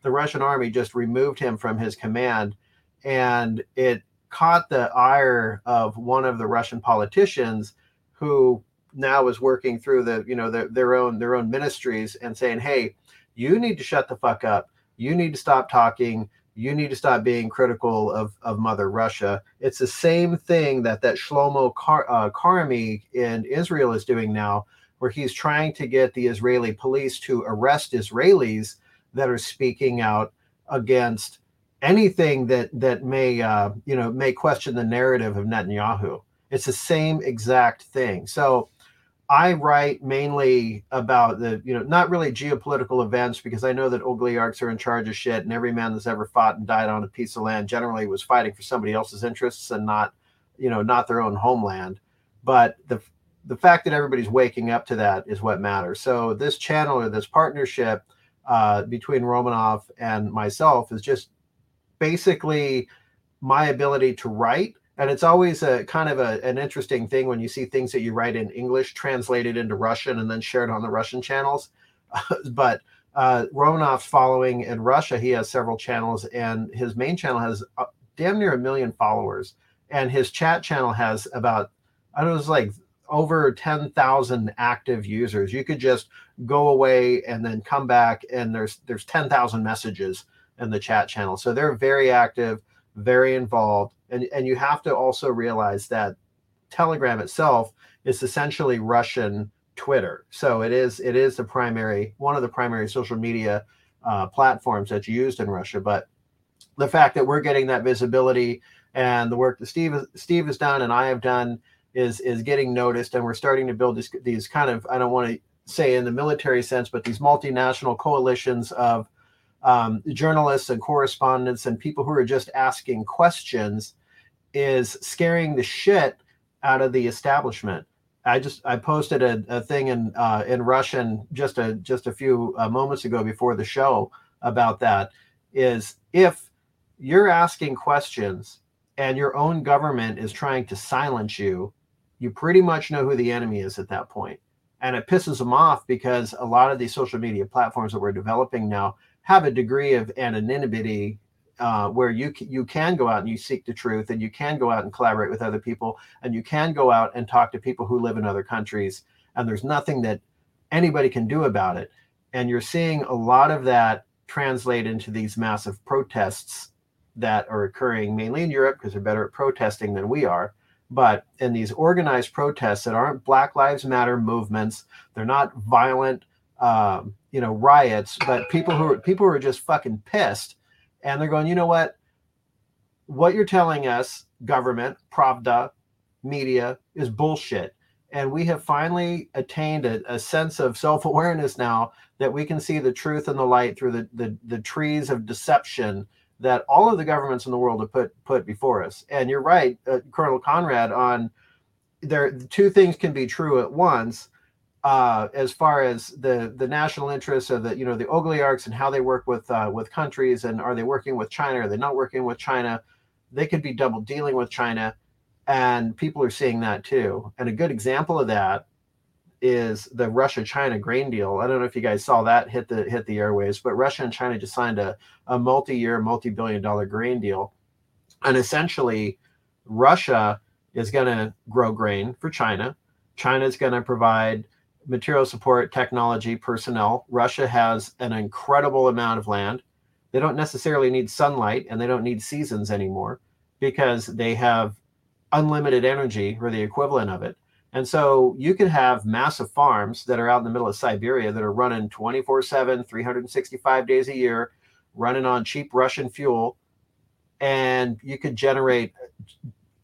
the Russian army just removed him from his command, and it caught the ire of one of the Russian politicians, who now is working through the you know the, their own their own ministries and saying, hey, you need to shut the fuck up. You need to stop talking. You need to stop being critical of, of Mother Russia. It's the same thing that that Shlomo Kar, uh, Karmi in Israel is doing now, where he's trying to get the Israeli police to arrest Israelis that are speaking out against anything that that may uh, you know may question the narrative of Netanyahu. It's the same exact thing. So I write mainly about the, you know, not really geopolitical events, because I know that oligarchs are in charge of shit, and every man that's ever fought and died on a piece of land generally was fighting for somebody else's interests and not, you know, not their own homeland. But the the fact that everybody's waking up to that is what matters. So this channel, or this partnership uh, between Romanov and myself, is just basically my ability to write. And it's always a kind of a, an interesting thing when you see things that you write in English translated into Russian and then shared on the Russian channels. But uh, Romanov's following in Russia, he has several channels, and his main channel has uh, damn near a million followers. And his chat channel has about, I don't know, it's like over ten thousand active users. You could just go away and then come back, and there's there's ten thousand messages in the chat channel. So they're very active, very involved. And and you have to also realize that Telegram itself is essentially Russian Twitter. So it is it is the primary, one of the primary social media uh, platforms that's used in Russia. But the fact that we're getting that visibility, and the work that Steve Steve has done and I have done is is getting noticed, and we're starting to build these, these kind of, I don't want to say in the military sense, but these multinational coalitions of um, journalists and correspondents and people who are just asking questions, is scaring the shit out of the establishment. I just I posted a, a thing in uh, in Russian just a just a few uh, moments ago before the show about that. Is if you're asking questions and your own government is trying to silence you, you pretty much know who the enemy is at that point. And it pisses them off, because a lot of these social media platforms that we're developing now have a degree of anonymity, Uh, where you you can go out and you seek the truth, and you can go out and collaborate with other people, and you can go out and talk to people who live in other countries, and there's nothing that anybody can do about it. And you're seeing a lot of that translate into these massive protests that are occurring mainly in Europe, because they're better at protesting than we are. But in these organized protests that aren't Black Lives Matter movements, they're not violent um, you know, riots, but people who are, people who are just fucking pissed, and they're going, you know what? What you're telling us, government, Pravda, media, is bullshit. And we have finally attained a, a sense of self-awareness now that we can see the truth and the light through the, the, the trees of deception that all of the governments in the world have put put before us. And you're right, uh, Colonel Conrad, on there, two things can be true at once, uh, as far as the, the national interests of the, you know, the oligarchs and how they work with uh, with countries, and are they working with China? Are they not working with China? They could be double dealing with China. And people are seeing that too. And a good example of that is the Russia-China grain deal. I don't know if you guys saw that hit the hit the airwaves, but Russia and China just signed a, a multi-year, multi-billion dollar grain deal. And essentially, Russia is going to grow grain for China. China is going to provide material support, technology, personnel. Russia has an incredible amount of land. They don't necessarily need sunlight, and they don't need seasons anymore because they have unlimited energy, or the equivalent of it. And so you could have massive farms that are out in the middle of Siberia that are running twenty-four seven, three hundred sixty-five days a year, running on cheap Russian fuel. And you could generate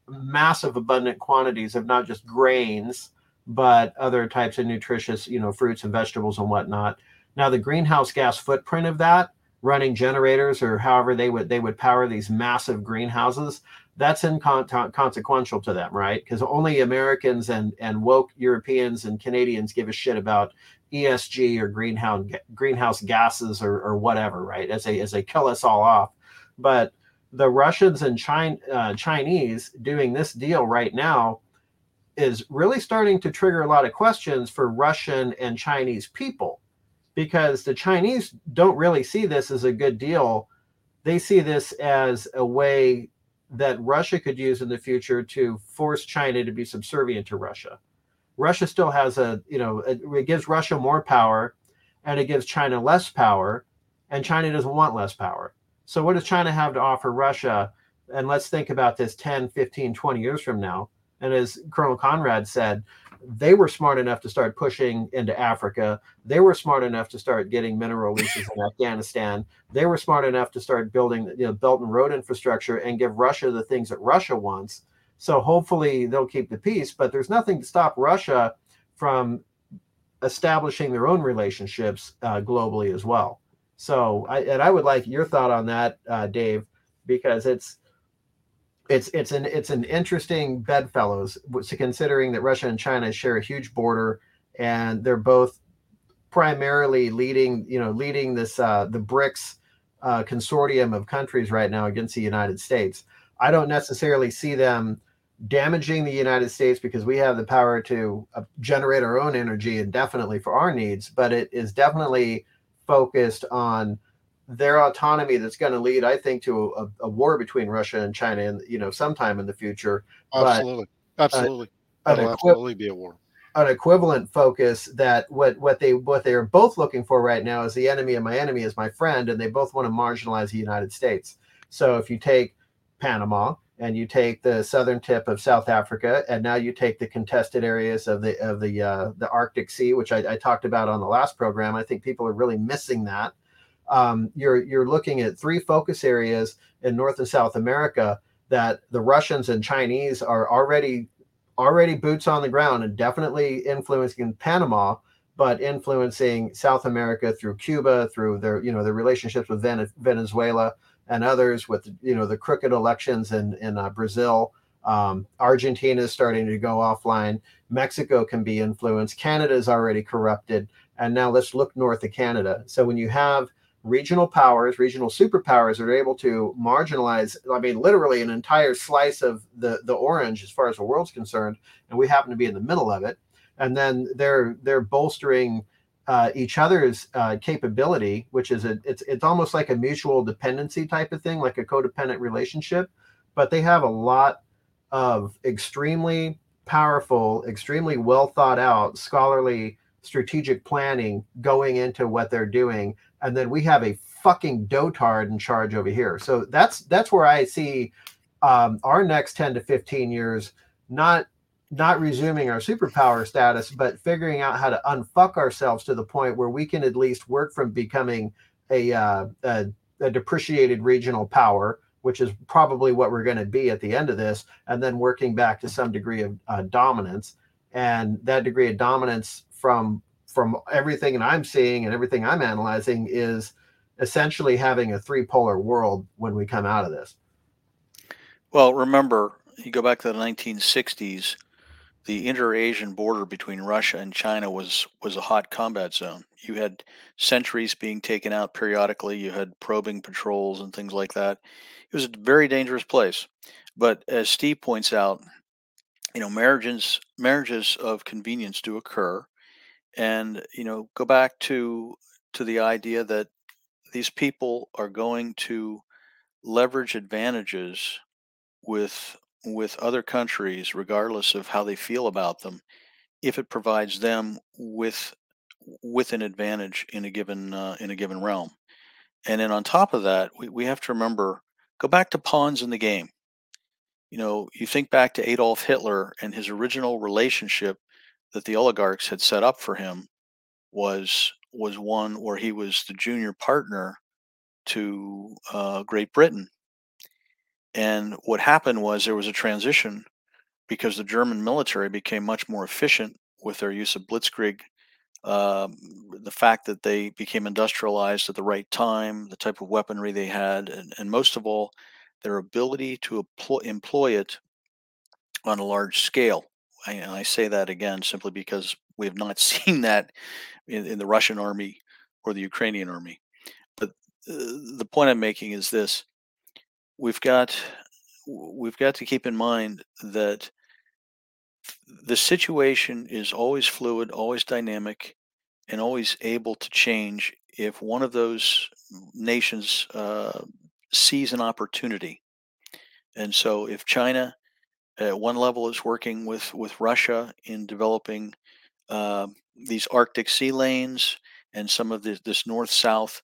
massive abundant quantities of not just grains, but other types of nutritious, you know, fruits and vegetables and whatnot. Now, the greenhouse gas footprint of that, running generators or however they would they would power these massive greenhouses, that's inconsequential to them, right? Because only Americans and, and woke Europeans and Canadians give a shit about E S G or greenhouse greenhouse gases or, or whatever, right? As they as they kill us all off. But the Russians and Chin, uh, Chinese doing this deal right now is really starting to trigger a lot of questions for Russian and Chinese people, because the Chinese don't really see this as a good deal. They see this as a way that Russia could use in the future to force China to be subservient to Russia. Russia still has a, you know, it gives Russia more power and it gives China less power, and China doesn't want less power. So what does China have to offer Russia? And let's think about this ten, fifteen, twenty years from now. And as Colonel Conrad said, they were smart enough to start pushing into Africa. They were smart enough to start getting mineral leases in Afghanistan. They were smart enough to start building, you know, Belt and Road infrastructure and give Russia the things that Russia wants. So hopefully they'll keep the peace, but there's nothing to stop Russia from establishing their own relationships uh, globally as well. So, I, and I would like your thought on that, uh, Dave, because it's, It's it's an it's an interesting bedfellows, considering that Russia and China share a huge border, and they're both primarily leading you know leading this uh, the BRICS uh, consortium of countries right now against the United States. I don't necessarily see them damaging the United States because we have the power to uh, generate our own energy indefinitely for our needs, but it is definitely focused on their autonomy that's going to lead, I think, to a, a war between Russia and China, in, you know, sometime in the future. Absolutely, but absolutely, a, an equi- absolutely be a war. An equivalent focus that what what they what they are both looking for right now is the enemy of my enemy is my friend, and they both want to marginalize the United States. So if you take Panama and you take the southern tip of South Africa, and now you take the contested areas of the of the uh, the Arctic Sea, which I, I talked about on the last program, I think people are really missing that. Um, you're you're looking at three focus areas in North and South America that the Russians and Chinese are already already boots on the ground and definitely influencing Panama, but influencing South America through Cuba, through their you know their relationships with Venezuela and others, with you know the crooked elections in in uh, Brazil. Um, Argentina is starting to go offline. Mexico can be influenced. Canada is already corrupted, and now let's look north of Canada. So when you have regional powers, regional superpowers are able to marginalize, I mean, literally an entire slice of the, the orange as far as the world's concerned, and we happen to be in the middle of it. And then they're they're bolstering uh, each other's uh, capability, which is a, it's it's almost like a mutual dependency type of thing, like a codependent relationship. But they have a lot of extremely powerful, extremely well thought out, scholarly, strategic planning going into what they're doing. And then we have a fucking dotard in charge over here. So that's that's where I see um, our next ten to fifteen years, not not resuming our superpower status, but figuring out how to unfuck ourselves to the point where we can at least work from becoming a, uh, a, a depreciated regional power, which is probably what we're going to be at the end of this, and then working back to some degree of uh, dominance. And that degree of dominance from from everything that I'm seeing and everything I'm analyzing is essentially having a three-polar world when we come out of this. Well, remember, you go back to the nineteen sixties, the inter-Asian border between Russia and China was was a hot combat zone. You had sentries being taken out periodically. You had probing patrols and things like that. It was a very dangerous place. But as Steve points out, you know, marriages marriages of convenience do occur. And, you know, go back to to the idea that these people are going to leverage advantages with with other countries, regardless of how they feel about them, if it provides them with with an advantage in a given uh, in a given realm. And then on top of that, we, we have to remember, go back to pawns in the game. You know, you think back to Adolf Hitler, and his original relationship that the oligarchs had set up for him was was one where he was the junior partner to uh, Great Britain. And what happened was there was a transition because the German military became much more efficient with their use of blitzkrieg, um, the fact that they became industrialized at the right time, the type of weaponry they had, and, and most of all, their ability to employ, employ it on a large scale. And I say that again simply because we have not seen that in, in the Russian army or the Ukrainian army. But uh, the point I'm making is this. We've got we've got to keep in mind that the situation is always fluid, always dynamic, and always able to change if one of those nations uh, sees an opportunity. And so if China at one level is working with, with Russia in developing uh, these Arctic sea lanes and some of this, this north-south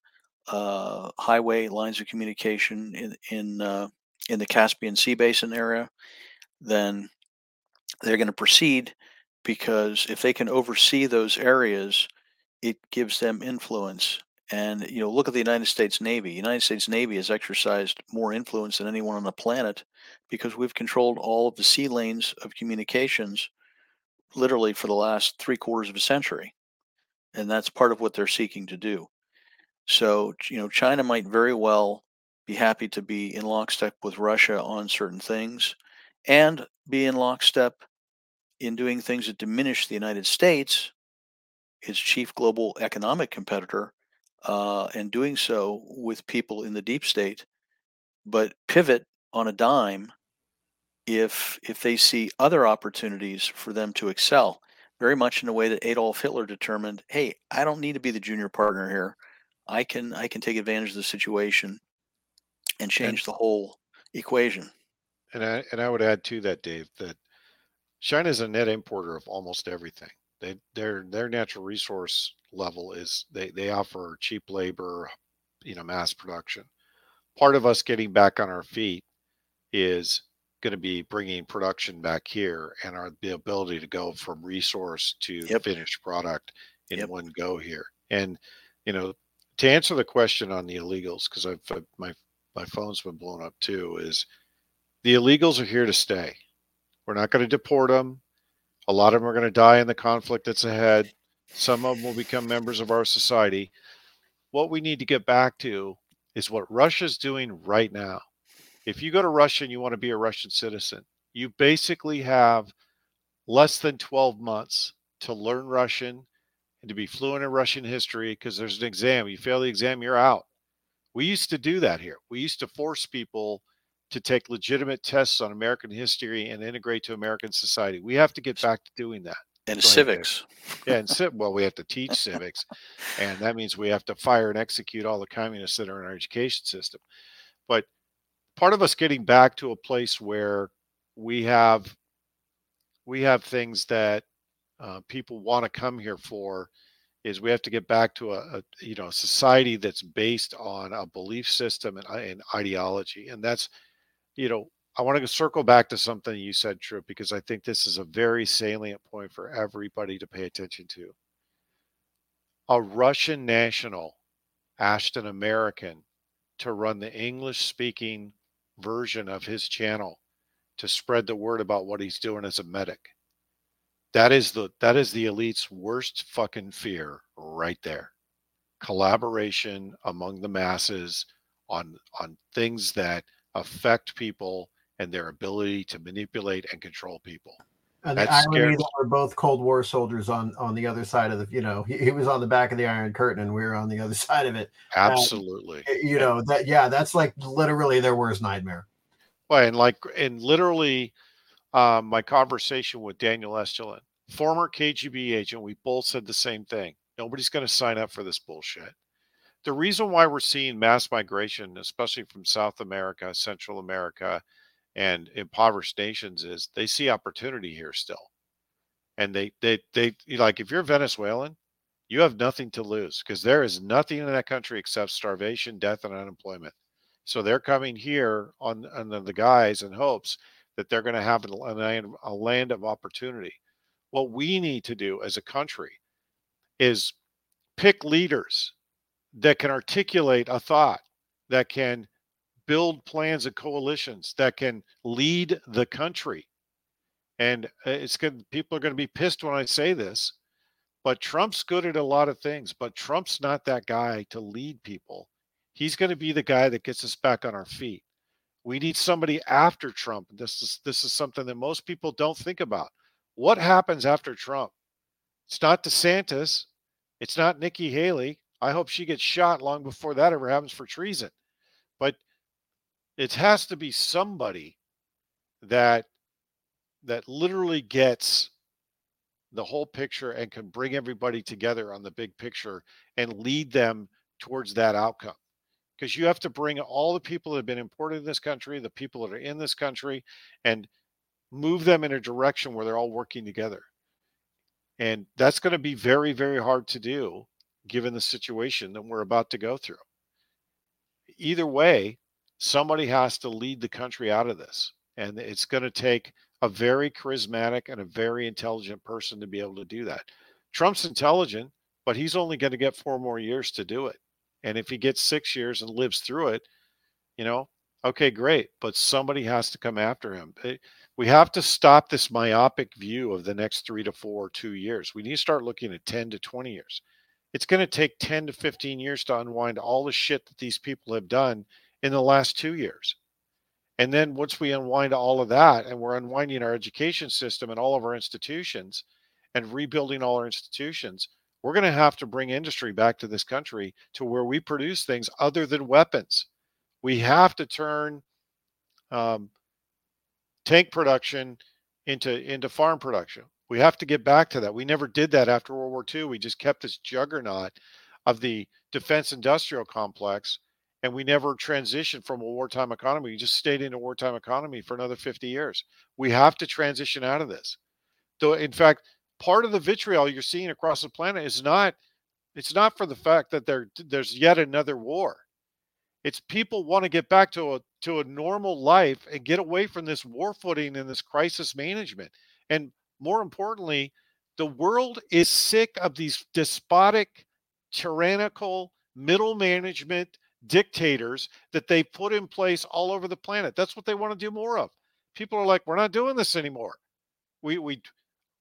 uh highway lines of communication in in uh in the Caspian Sea Basin area, then they're going to proceed, because if they can oversee those areas, it gives them influence. And you know, look at the United States Navy. United States Navy has exercised more influence than anyone on the planet, because we've controlled all of the sea lanes of communications literally for the last three quarters of a century, and that's part of what they're seeking to do. So, you know, China might very well be happy to be in lockstep with Russia on certain things, and be in lockstep in doing things that diminish the United States, its chief global economic competitor, uh, and doing so with people in the deep state, but pivot on a dime if if they see other opportunities for them to excel, very much in the way that Adolf Hitler determined, hey, I don't need to be the junior partner here. I can I can take advantage of the situation and change and, the whole equation. And I and I would add to that, Dave, that China is a net importer of almost everything. They their their natural resource level is they, they offer cheap labor, you know, mass production. Part of us getting back on our feet is going to be bringing production back here, and our the ability to go from resource to yep. finished product in yep. one go here. And you know, to answer the question on the illegals, because I've my my phone's been blown up too, is the illegals are here to stay. We're not going to deport them. A lot of them are going to die in the conflict that's ahead. Some of them will become members of our society. What we need to get back to is what Russia's doing right now. If you go to Russia and you want to be a Russian citizen, you basically have less than twelve months to learn Russian, to be fluent in Russian history, because there's an exam. You fail the exam, you're out. We used to do that here. We used to force people to take legitimate tests on American history and integrate to American society. We have to get back to doing that. And Go civics. Ahead, yeah, and civ- well, we have to teach civics, and that means we have to fire and execute all the communists that are in our education system. But part of us getting back to a place where we have we have things that Uh, people want to come here for is we have to get back to a, a you know, society that's based on a belief system and, and ideology. And that's, you know, I want to circle back to something you said, Tripp, because I think this is a very salient point for everybody to pay attention to. A Russian national asked an American to run the English-speaking version of his channel to spread the word about what he's doing as a medic. That is the that is the elite's worst fucking fear right there. Collaboration among the masses on on things that affect people and their ability to manipulate and control people. And the That's irony scary. That we're both Cold War soldiers on, on the other side of the, you know, he, he was on the back of the Iron Curtain and we were on the other side of it. Absolutely. Uh, you know, that yeah, that's like literally their worst nightmare. Well, and like, and literally um, my conversation with Daniel Estulin, former K G B agent, we both said the same thing. Nobody's going to sign up for this bullshit. The reason why we're seeing mass migration, especially from South America, Central America, and impoverished nations is they see opportunity here still. And they, they, they, like, if you're Venezuelan, you have nothing to lose because there is nothing in that country except starvation, death, and unemployment. So they're coming here on, on the guise and hopes that they're going to have a land, a land of opportunity. What we need to do as a country is pick leaders that can articulate a thought, that can build plans and coalitions, that can lead the country. And it's good. People are going to be pissed when I say this, but Trump's good at a lot of things, but Trump's not that guy to lead people. He's going to be the guy that gets us back on our feet. We need somebody after Trump. This is, this is something that most people don't think about. What happens after Trump? It's not DeSantis. It's not Nikki Haley. I hope she gets shot long before that ever happens for treason. But it has to be somebody that that literally gets the whole picture and can bring everybody together on the big picture and lead them towards that outcome. Because you have to bring all the people that have been imported in this country, the people that are in this country, and move them in a direction where they're all working together. And that's going to be very, very hard to do given the situation that we're about to go through. Either way, somebody has to lead the country out of this. And it's going to take a very charismatic and a very intelligent person to be able to do that. Trump's intelligent, but he's only going to get four more years to do it. And if he gets six years and lives through it, you know, okay, great. But somebody has to come after him. We have to stop this myopic view of the next three to four or two years. We need to start looking at ten to twenty years. It's going to take ten to fifteen years to unwind all the shit that these people have done in the last two years. And then once we unwind all of that, and we're unwinding our education system and all of our institutions and rebuilding all our institutions, we're going to have to bring industry back to this country to where we produce things other than weapons. We have to turn um, tank production into, into farm production. We have to get back to that. We never did that after World War Two. We just kept this juggernaut of the defense industrial complex, and we never transitioned from a wartime economy. We just stayed in a wartime economy for another fifty years. We have to transition out of this. So, in fact, part of the vitriol you're seeing across the planet is not, it's not for the fact that there, there's yet another war. It's people want to get back to a, to a normal life and get away from this war footing and this crisis management. And more importantly, the world is sick of these despotic, tyrannical, middle management dictators that they put in place all over the planet. That's what they want to do more of. People are like, we're not doing this anymore. We we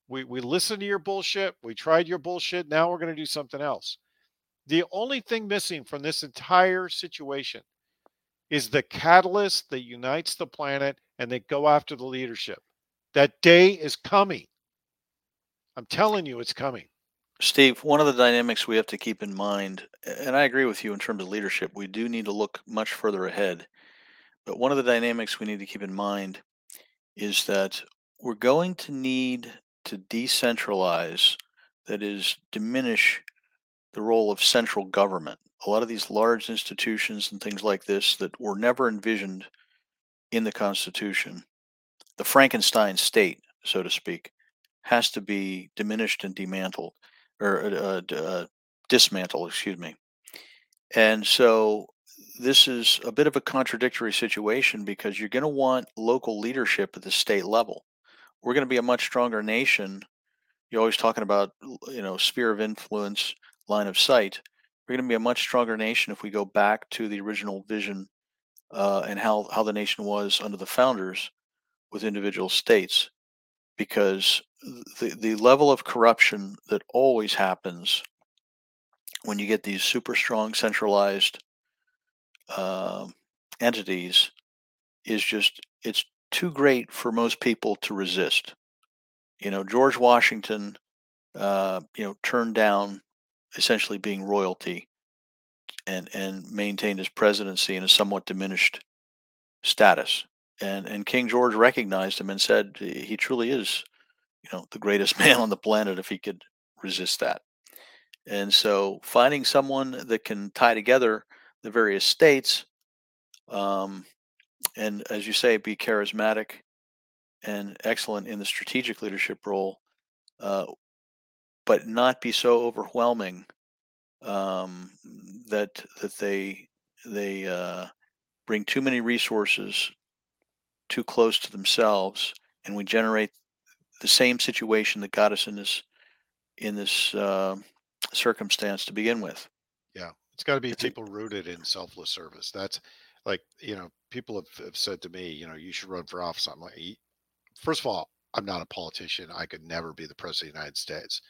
we we listened to your bullshit. We tried your bullshit. Now we're going to do something else. The only thing missing from this entire situation is the catalyst that unites the planet and they go after the leadership. That day is coming. I'm telling you, it's coming. Steve, one of the dynamics we have to keep in mind, and I agree with you in terms of leadership, we do need to look much further ahead. But one of the dynamics we need to keep in mind is that we're going to need to decentralize, that is, diminish the role of central government. A lot of these large institutions and things like this that were never envisioned in the Constitution, the Frankenstein state, so to speak, has to be diminished and demantled, or uh, uh, dismantled, excuse me. And so this is a bit of a contradictory situation because you're going to want local leadership at the state level. We're going to be a much stronger nation. You're always talking about, you know, sphere of influence, line of sight. We're going to be a much stronger nation if we go back to the original vision uh, and how, how the nation was under the founders with individual states, because the, the level of corruption that always happens when you get these super strong centralized uh, entities is just, it's too great for most people to resist. You know, George Washington, uh, you know, turned down essentially being royalty and, and maintained his presidency in a somewhat diminished status. And and King George recognized him and said he truly is, you know, the greatest man on the planet if he could resist that. And so finding someone that can tie together the various states, um, and as you say, be charismatic and excellent in the strategic leadership role, uh, but not be so overwhelming um, that that they they uh, bring too many resources too close to themselves, and we generate the same situation that got us in this in this uh, circumstance to begin with. Yeah, it's got to be it's people a- rooted in selfless service. That's like, you know, people have, have said to me, you know, you should run for office. I'm like, first of all, I'm not a politician. I could never be the president of the United States.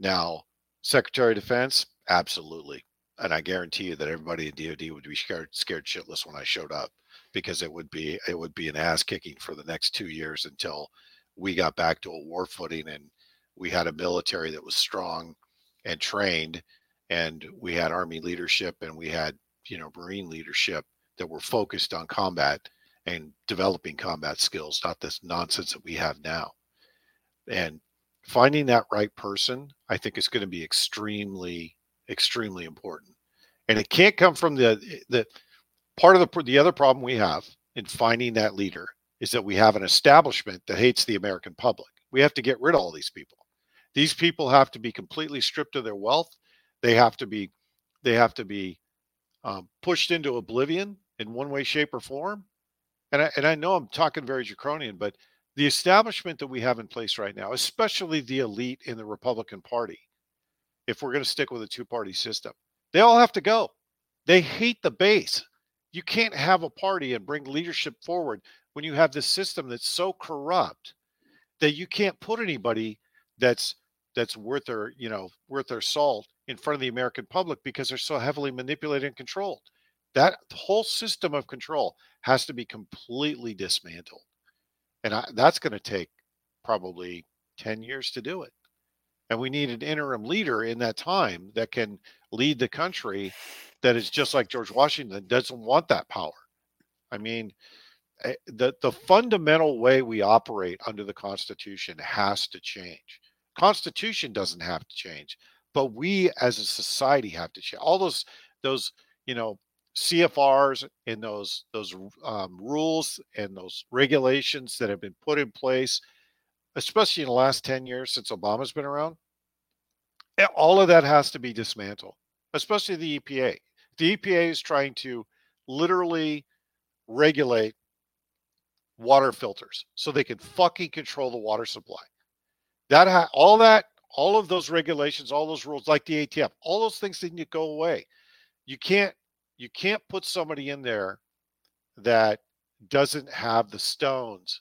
Now, Secretary of Defense, absolutely. And I guarantee you that everybody at D O D would be scared, scared shitless when I showed up, because it would be it would be an ass kicking for the next two years until we got back to a war footing and we had a military that was strong and trained, and we had Army leadership and we had, you know, Marine leadership that were focused on combat and developing combat skills, not this nonsense that we have now. And finding that right person, I think, is going to be extremely, extremely important. And it can't come from the, the part of the, the other problem we have in finding that leader is that we have an establishment that hates the American public. We have to get rid of all these people. These people have to be completely stripped of their wealth. They have to be, they have to be um, pushed into oblivion in one way, shape, or form. And I, and I know I'm talking very draconian, but the establishment that we have in place right now, especially the elite in the Republican Party, if we're going to stick with a two-party system, they all have to go. They hate the base. You can't have a party and bring leadership forward when you have this system that's so corrupt that you can't put anybody that's that's worth their, you know, worth their salt in front of the American public because they're so heavily manipulated and controlled. That whole system of control has to be completely dismantled. And I, that's going to take probably ten years to do it. And we need an interim leader in that time that can lead the country that is just like George Washington, doesn't want that power. I mean, the, the fundamental way we operate under the Constitution has to change. Constitution doesn't have to change, but we as a society have to change. All those, those, you know, C F Rs and those those um, rules and those regulations that have been put in place, especially in the last ten years since Obama's been around, all of that has to be dismantled, especially the E P A. The E P A is trying to literally regulate water filters so they can fucking control the water supply. That ha- all that, all of those regulations, all those rules, like the A T F, all those things need to go away. You can't. You can't put somebody in there that doesn't have the stones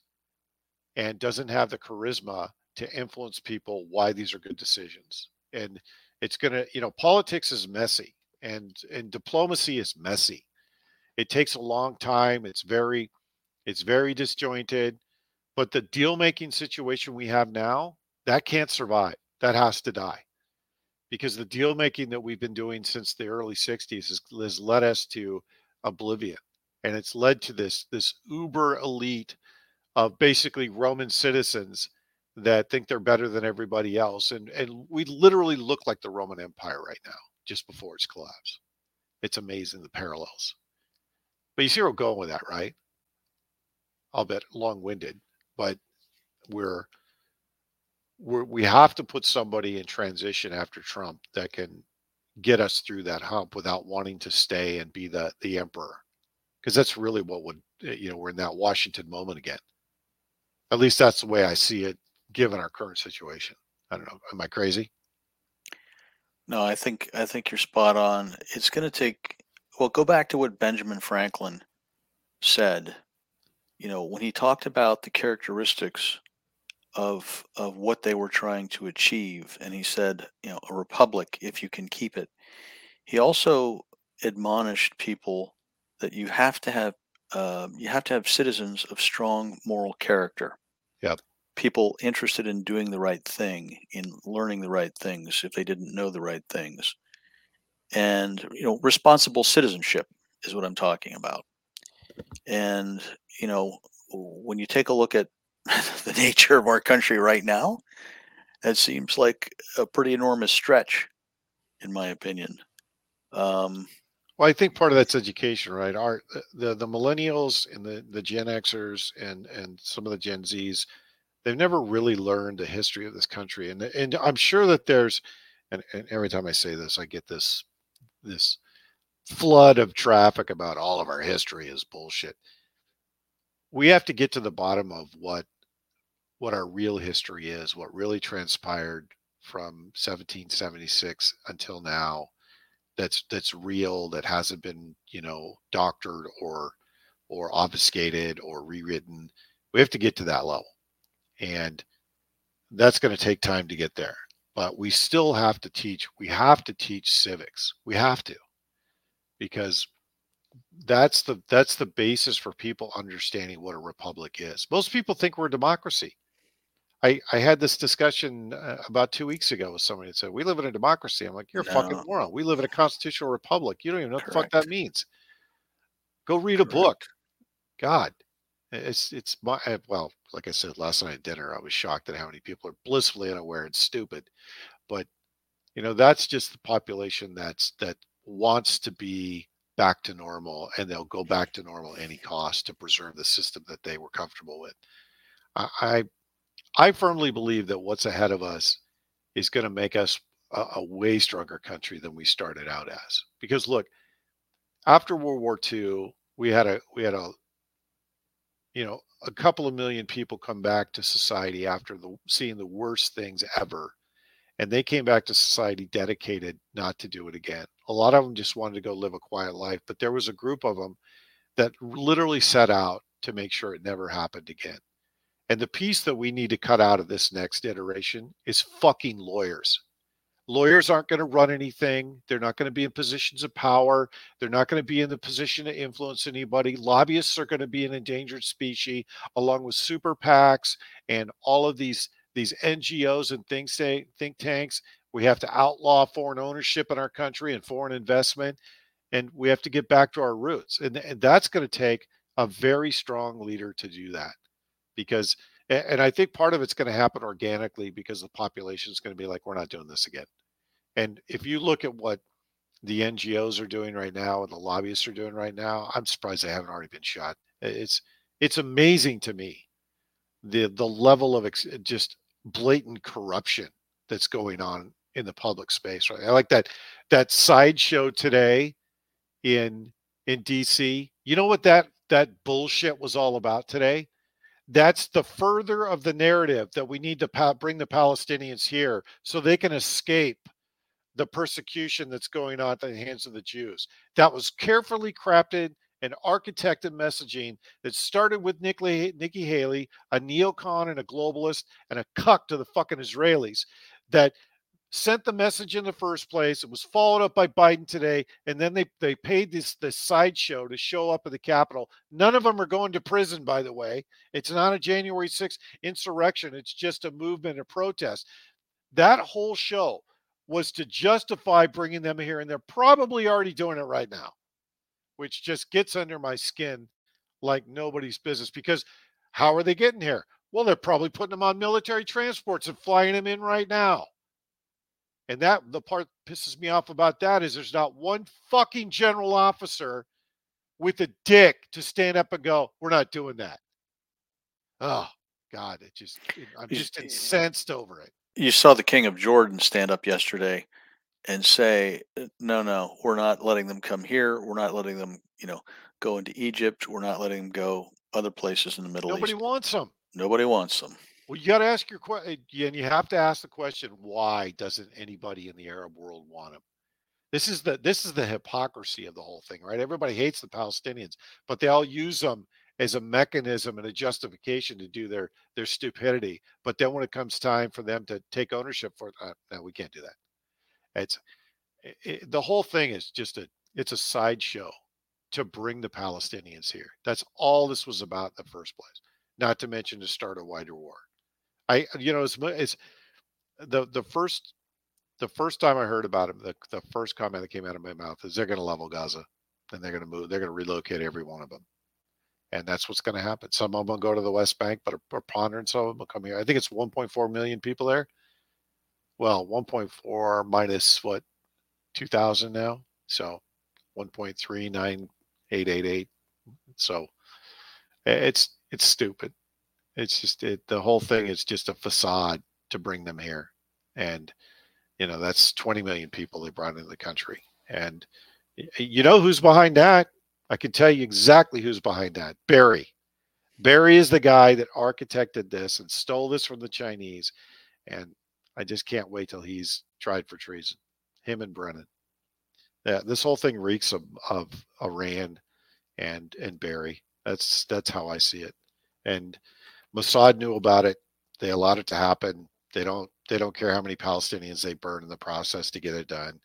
and doesn't have the charisma to influence people why these are good decisions. And it's going to, you know, politics is messy and, and diplomacy is messy. It takes a long time. It's very, it's very disjointed, but the deal-making situation we have now, that can't survive. That has to die. Because the deal making that we've been doing since the early sixties has, has led us to oblivion, and it's led to this this uber elite of basically Roman citizens that think they're better than everybody else, and and we literally look like the Roman Empire right now, just before its collapse. It's amazing the parallels. But you see where we're going with that, right? I'll bet long winded, but we're. We're, we have to put somebody in transition after Trump that can get us through that hump without wanting to stay and be the the emperor, because that's really what would, you know, we're in that Washington moment again. At least that's the way I see it, given our current situation. I don't know. Am I crazy? No, I think I think you're spot on. It's going to take. Well, go back to what Benjamin Franklin said. You know, when he talked about the characteristics of of what they were trying to achieve, and he said, you know, a republic if you can keep it. He also admonished people that you have to have uh, you have to have citizens of strong moral character. Yep. People interested in doing the right thing, in learning the right things if they didn't know the right things. And, you know, responsible citizenship is what I'm talking about. And, you know, when you take a look at the nature of our country right now, it seems like a pretty enormous stretch, in my opinion. Um, well, I think part of that's education, right? Our, the, the millennials and the, the Gen Xers and, and some of the Gen Zs, they've never really learned the history of this country. And and I'm sure that there's, and, and every time I say this, I get this this flood of traffic about all of our history is bullshit. We have to get to the bottom of what what our real history is, what really transpired from seventeen seventy-six until now that's that's real, that hasn't been, you know, doctored or or obfuscated or rewritten. We have to get to that level. And that's going to take time to get there, but we still have to teach. We have to teach civics. We have to, because that's the, that's the basis for people understanding what a republic is. Most people think we're a democracy. I, I had this discussion uh, about two weeks ago with somebody that said, we live in a democracy. I'm like, you're a no. fucking moron. We live in a constitutional republic. You don't even know Correct. What the fuck that means. Go read Correct. A book. God. It's it's my well, like I said last night at dinner, I was shocked at how many people are blissfully unaware and stupid. But you know, that's just the population that's that wants to be back to normal, and they'll go back to normal at any cost to preserve the system that they were comfortable with. I I, I firmly believe that what's ahead of us is going to make us a, a way stronger country than we started out as. Because look, after World War Two, we had a we had a you know, a couple of million people come back to society after the, seeing the worst things ever. And they came back to society dedicated not to do it again. A lot of them just wanted to go live a quiet life, but there was a group of them that literally set out to make sure it never happened again. And the piece that we need to cut out of this next iteration is fucking lawyers. Lawyers aren't going to run anything. They're not going to be in positions of power. They're not going to be in the position to influence anybody. Lobbyists are going to be an endangered species, along with super PACs and all of these, these N G Os and think, say, think tanks. We have to outlaw foreign ownership in our country and foreign investment, and we have to get back to our roots. And, and that's going to take a very strong leader to do that, because – and I think part of it's going to happen organically, because the population is going to be like, we're not doing this again. And if you look at what the N G Os are doing right now and the lobbyists are doing right now, I'm surprised they haven't already been shot. It's it's amazing to me, the the level of ex- just blatant corruption that's going on in the public space. Right? I like that that sideshow today in in D C. You know what that that bullshit was all about today? That's the further of the narrative that we need to pa- bring the Palestinians here so they can escape the persecution that's going on at the hands of the Jews. That was carefully crafted and architected messaging that started with Nick Le- Nikki Haley, a neocon and a globalist and a cuck to the fucking Israelis, that sent the message in the first place. It was followed up by Biden today, and then they, they paid this, this sideshow to show up at the Capitol. None of them are going to prison, by the way. It's not a January sixth insurrection. It's just a movement of protest. That whole show was to justify bringing them here, and they're probably already doing it right now, which just gets under my skin like nobody's business. Because how are they getting here? Well, they're probably putting them on military transports and flying them in right now. And that the part that pisses me off about that is there's not one fucking general officer with a dick to stand up and go, we're not doing that. Oh, God, it just it, I'm just you, incensed over it. You saw the King of Jordan stand up yesterday and say, no, no, we're not letting them come here. We're not letting them, you know, go into Egypt. We're not letting them go other places in the Middle East. Nobody wants them. Nobody wants them. Well, you got to ask your question, and you have to ask the question: why doesn't anybody in the Arab world want them? This is the this is the hypocrisy of the whole thing, right? Everybody hates the Palestinians, but they all use them as a mechanism and a justification to do their their stupidity. But then when it comes time for them to take ownership for it, uh, no, we can't do that. It's it, the whole thing is just a it's a sideshow to bring the Palestinians here. That's all this was about in the first place. Not to mention to start a wider war. I you know it's, it's the the first the first time I heard about him. The, the first comment that came out of my mouth is they're going to level Gaza and they're going to move. They're going to relocate every one of them, and that's what's going to happen. Some of them go to the West Bank, but a preponderance of them will come here. I think it's one point four million people there. Well, one point four minus what, two thousand now, so one point three nine eight eight eight. So it's it's stupid. It's just it, the whole thing is just a facade to bring them here, and you know that's twenty million people they brought into the country, and you know who's behind that? I can tell you exactly who's behind that. Barry, Barry is the guy that architected this and stole this from the Chinese, and I just can't wait till he's tried for treason. Him and Brennan. Yeah, this whole thing reeks of, of Iran and and Barry. That's that's how I see it. And Mossad knew about it. They allowed it to happen. They don't. They don't care how many Palestinians they burn in the process to get it done.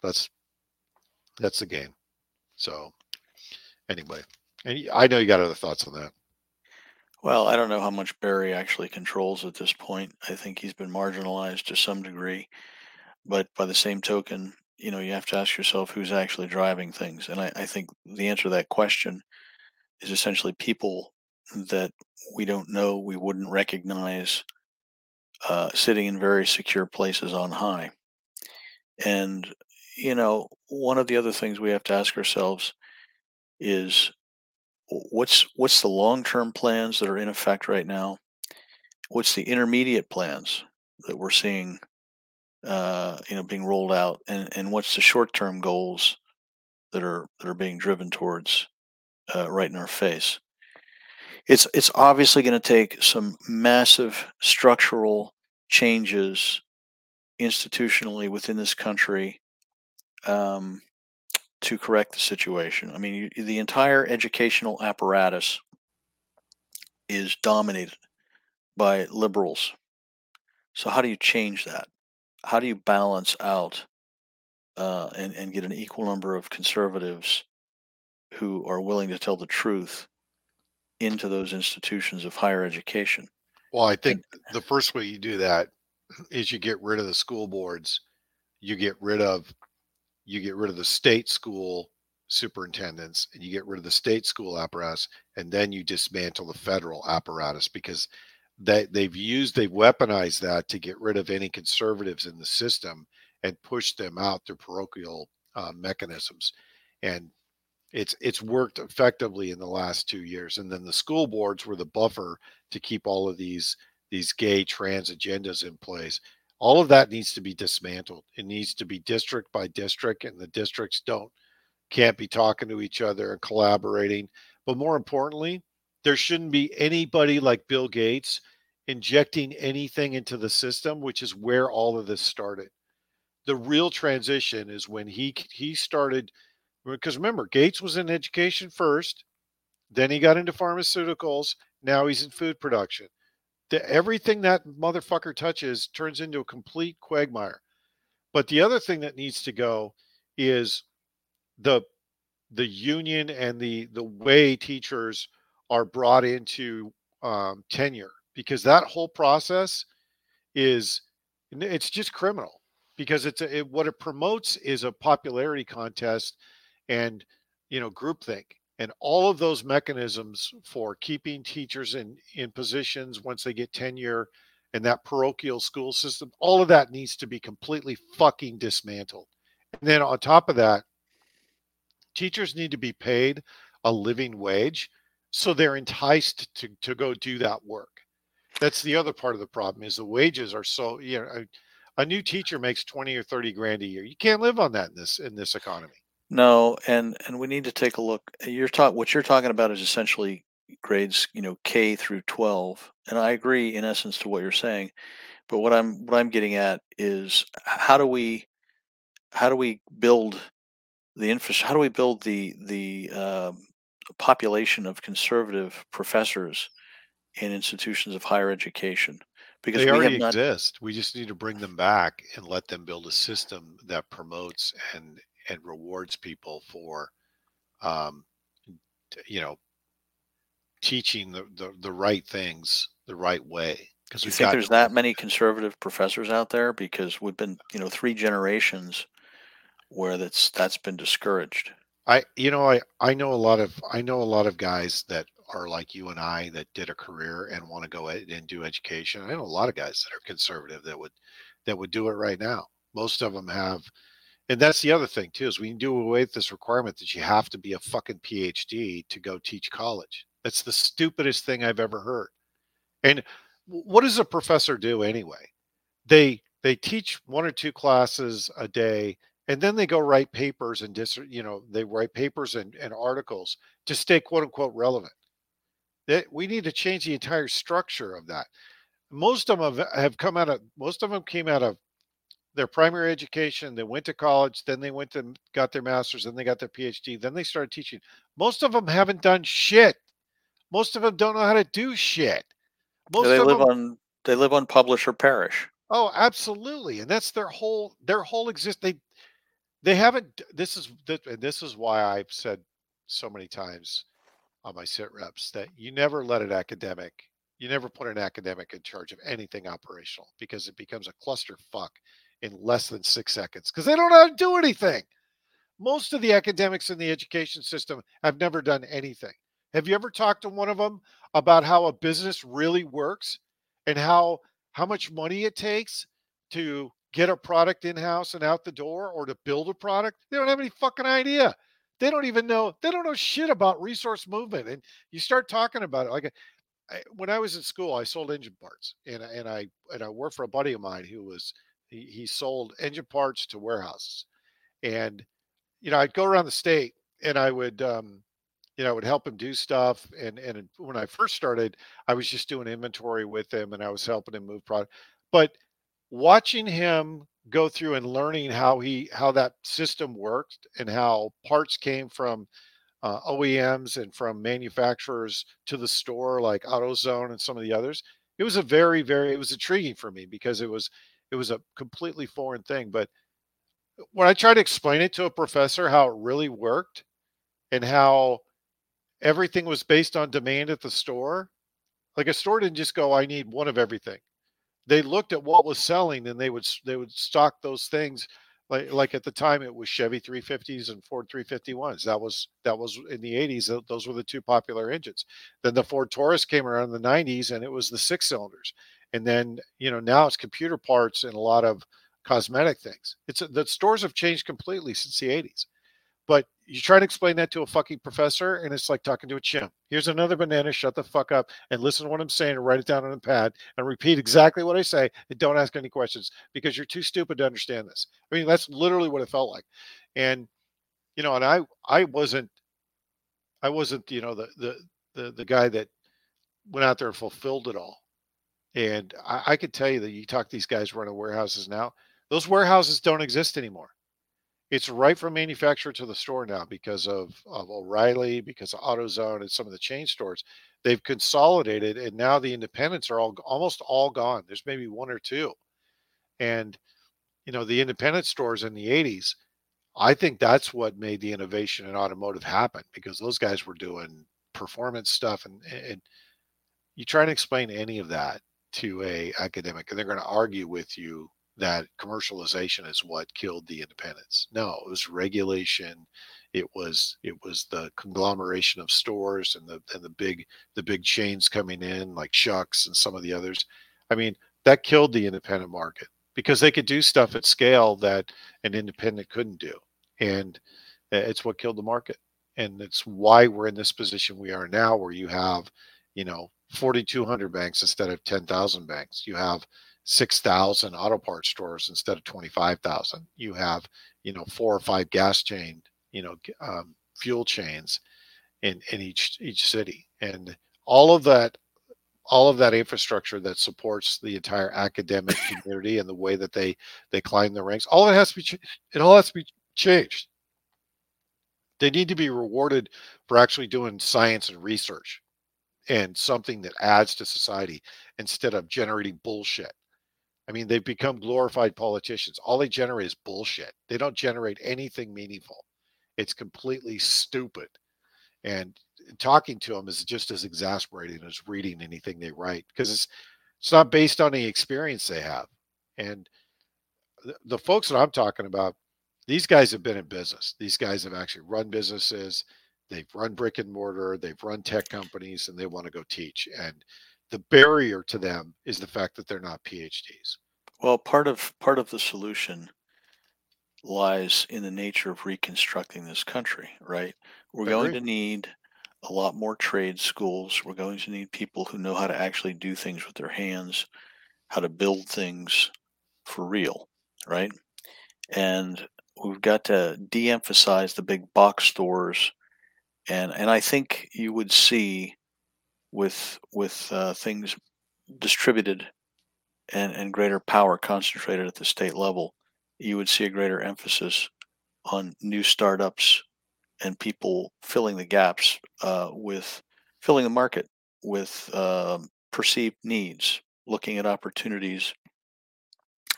That's that's the game. So anyway, and I know you got other thoughts on that. Well, I don't know how much Barry actually controls at this point. I think he's been marginalized to some degree. But by the same token, you know, you have to ask yourself who's actually driving things. And I, I think the answer to that question is essentially people that we don't know, we wouldn't recognize, uh, sitting in very secure places on high. And, you know, one of the other things we have to ask ourselves is what's, what's the long-term plans that are in effect right now? What's the intermediate plans that we're seeing, uh, you know, being rolled out, and, and what's the short-term goals that are, that are being driven towards, uh, right in our face? It's it's obviously going to take some massive structural changes institutionally within this country um, to correct the situation. I mean, you, the entire educational apparatus is dominated by liberals. So how do you change that? How do you balance out uh, and, and get an equal number of conservatives who are willing to tell the truth into those institutions of higher education? Well, I think and, the first way you do that is you get rid of the school boards, you get rid of you get rid of the state school superintendents, and you get rid of the state school apparatus, and then you dismantle the federal apparatus, because they, they've used they've weaponized that to get rid of any conservatives in the system and push them out through parochial uh, mechanisms. And It's it's worked effectively in the last two years. And then the school boards were the buffer to keep all of these these gay trans agendas in place. All of that needs to be dismantled. It needs to be district by district, and the districts don't can't be talking to each other and collaborating. But more importantly, there shouldn't be anybody like Bill Gates injecting anything into the system, which is where all of this started. The real transition is when he he started. Because remember, Gates was in education first, then he got into pharmaceuticals, now he's in food production. The, everything that motherfucker touches turns into a complete quagmire. But the other thing that needs to go is the the union and the, the way teachers are brought into um, tenure, because that whole process is, it's just criminal, because it's a, it, what it promotes is a popularity contest and, you know, groupthink, and all of those mechanisms for keeping teachers in, in positions once they get tenure, and that parochial school system, all of that needs to be completely fucking dismantled. And then on top of that, teachers need to be paid a living wage, so they're enticed to, to go do that work. That's the other part of the problem, is the wages are so, you know, a new teacher makes twenty or thirty grand a year. You can't live on that in this in this economy. No, and and we need to take a look. You're talk what you're talking about is essentially grades, you know, K through twelve, and I agree in essence to what you're saying. But what I'm what I'm getting at is how do we how do we build the infrastructure? How do we build the the uh, population of conservative professors in institutions of higher education? Because they we already have not... exist. We just need to bring them back and let them build a system that promotes and and rewards people for, um, you know, teaching the, the, the right things the right way. Because you think got... there's that many conservative professors out there? Because we've been, you know, three generations where that's that's been discouraged. I, you know, I, I know a lot of I know a lot of guys that are like you and I that did a career and want to go and do education. I know a lot of guys that are conservative that would that would do it right now. Most of them have, and that's the other thing too, is we can do away with this requirement that you have to be a fucking P H D to go teach college. That's the stupidest thing I've ever heard. And what does a professor do anyway? They they teach one or two classes a day. And then they go write papers and, dis, you know, they write papers and, and articles to stay, quote unquote, relevant. That we need to change the entire structure of that. Most of them have come out of, most of them came out of their primary education. They went to college, then they went to got their master's, then they got their P H D, then they started teaching. Most of them haven't done shit. Most of them don't know how to do shit. Most they of live them, on they live on publish or perish. Oh, absolutely, and that's their whole their whole exist. They They haven't, this is, and this is why I've said so many times on my sit reps that you never let an academic, you never put an academic in charge of anything operational because it becomes a clusterfuck in less than six seconds because they don't know how to do anything. Most of the academics in the education system have never done anything. Have you ever talked to one of them about how a business really works and how, how much money it takes to get a product in-house and out the door or to build a product? They don't have any fucking idea. They don't even know. They don't know shit about resource movement. And you start talking about it. Like I, when I was in school, I sold engine parts and, and I, and I worked for a buddy of mine who was, he, he sold engine parts to warehouses. And, you know, I'd go around the state and I would, um, you know, I would help him do stuff. And, and when I first started, I was just doing inventory with him and I was helping him move product, but watching him go through and learning how he how that system worked and how parts came from uh, O E Ms and from manufacturers to the store like AutoZone and some of the others, it was a very very it was intriguing for me because it was it was a completely foreign thing. But when I tried to explain it to a professor how it really worked and how everything was based on demand at the store, like a store didn't just go, I need one of everything. They looked at what was selling and they would they would stock those things. Like like at the time it was Chevy three fifties and Ford three fifty-ones. That was that was in the eighties. Those were the two popular engines. Then the Ford Taurus came around in the nineties and it was the six cylinders. And then, you know, now it's computer parts and a lot of cosmetic things. It's the stores have changed completely since the eighties. But you try to explain that to a fucking professor and it's like talking to a chimp. Here's another banana. Shut the fuck up and listen to what I'm saying and write it down on a pad and repeat exactly what I say and don't ask any questions because you're too stupid to understand this. I mean, that's literally what it felt like. And, you know, and I, I wasn't, I wasn't, you know, the, the, the, the guy that went out there and fulfilled it all. And I, I could tell you that you talk to these guys running warehouses now, those warehouses don't exist anymore. It's right from manufacturer to the store now because of, of O'Reilly, because of AutoZone and some of the chain stores. They've consolidated, and now the independents are all almost all gone. There's maybe one or two. And, you know, the independent stores in the eighties, I think that's what made the innovation in automotive happen because those guys were doing performance stuff. And, and you try to explain any of that to a academic, and they're going to argue with you that commercialization is what killed the independents. No, it was regulation. It was it was the conglomeration of stores and the and the big the big chains coming in like Shucks and some of the others. I mean, that killed the independent market because they could do stuff at scale that an independent couldn't do, and it's what killed the market. And it's why we're in this position we are now, where you have, you know, forty-two hundred banks instead of ten thousand banks. You have six thousand auto parts stores instead of twenty-five thousand. You have, you know, four or five gas chain, you know, um, fuel chains in, in each, each city. And all of that, all of that infrastructure that supports the entire academic community and the way that they, they climb the ranks, all that has to be, ch- it all has to be changed. They need to be rewarded for actually doing science and research and something that adds to society instead of generating bullshit. I mean, they've become glorified politicians. All they generate is bullshit. They don't generate anything meaningful. It's completely stupid. And talking to them is just as exasperating as reading anything they write, because it's it's not based on any experience they have. And the, the folks that I'm talking about, these guys have been in business. These guys have actually run businesses. They've run brick and mortar. They've run tech companies, and they want to go teach. And the barrier to them is the fact that they're not P H Ds. Well, part of part of the solution lies in the nature of reconstructing this country, right? We're going to need a lot more trade schools. We're going to need people who know how to actually do things with their hands, how to build things for real, right? And we've got to de-emphasize the big box stores. And and I think you would see with with uh, things distributed and, and greater power concentrated at the state level, you would see a greater emphasis on new startups and people filling the gaps uh, with filling the market with uh, perceived needs, looking at opportunities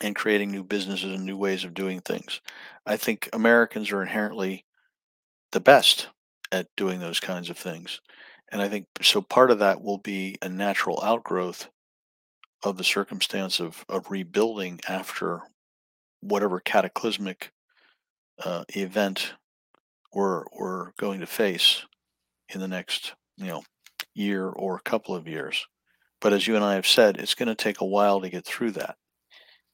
and creating new businesses and new ways of doing things. I think Americans are inherently the best at doing those kinds of things. And I think so part of that will be a natural outgrowth of the circumstance of, of rebuilding after whatever cataclysmic uh, event we're, we're going to face in the next, you know, year or a couple of years. But as you and I have said, it's going to take a while to get through that.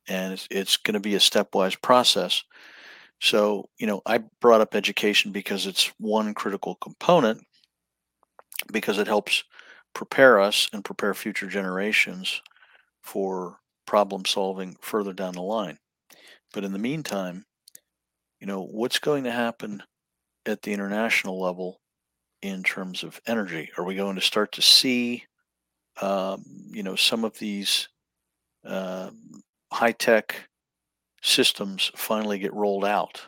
And it's, it's going to be a stepwise process. So, you know, I brought up education because it's one critical component, because it helps prepare us and prepare future generations for problem solving further down the line. But in the meantime, you know, what's going to happen at the international level in terms of energy? Are we going to start to see, um, you know, some of these uh, high-tech systems finally get rolled out?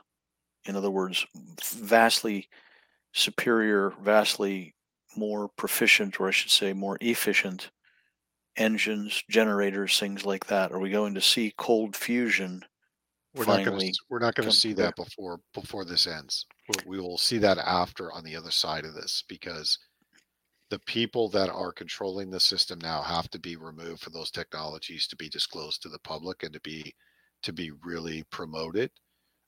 In other words, vastly superior, vastly more proficient, or I should say more efficient engines, generators, things like that. Are we going to see cold fusion? We're not going to we're not going to see that before before this ends. We will see that after, on the other side of this, because the people that are controlling the system now have to be removed for those technologies to be disclosed to the public and to be to be really promoted.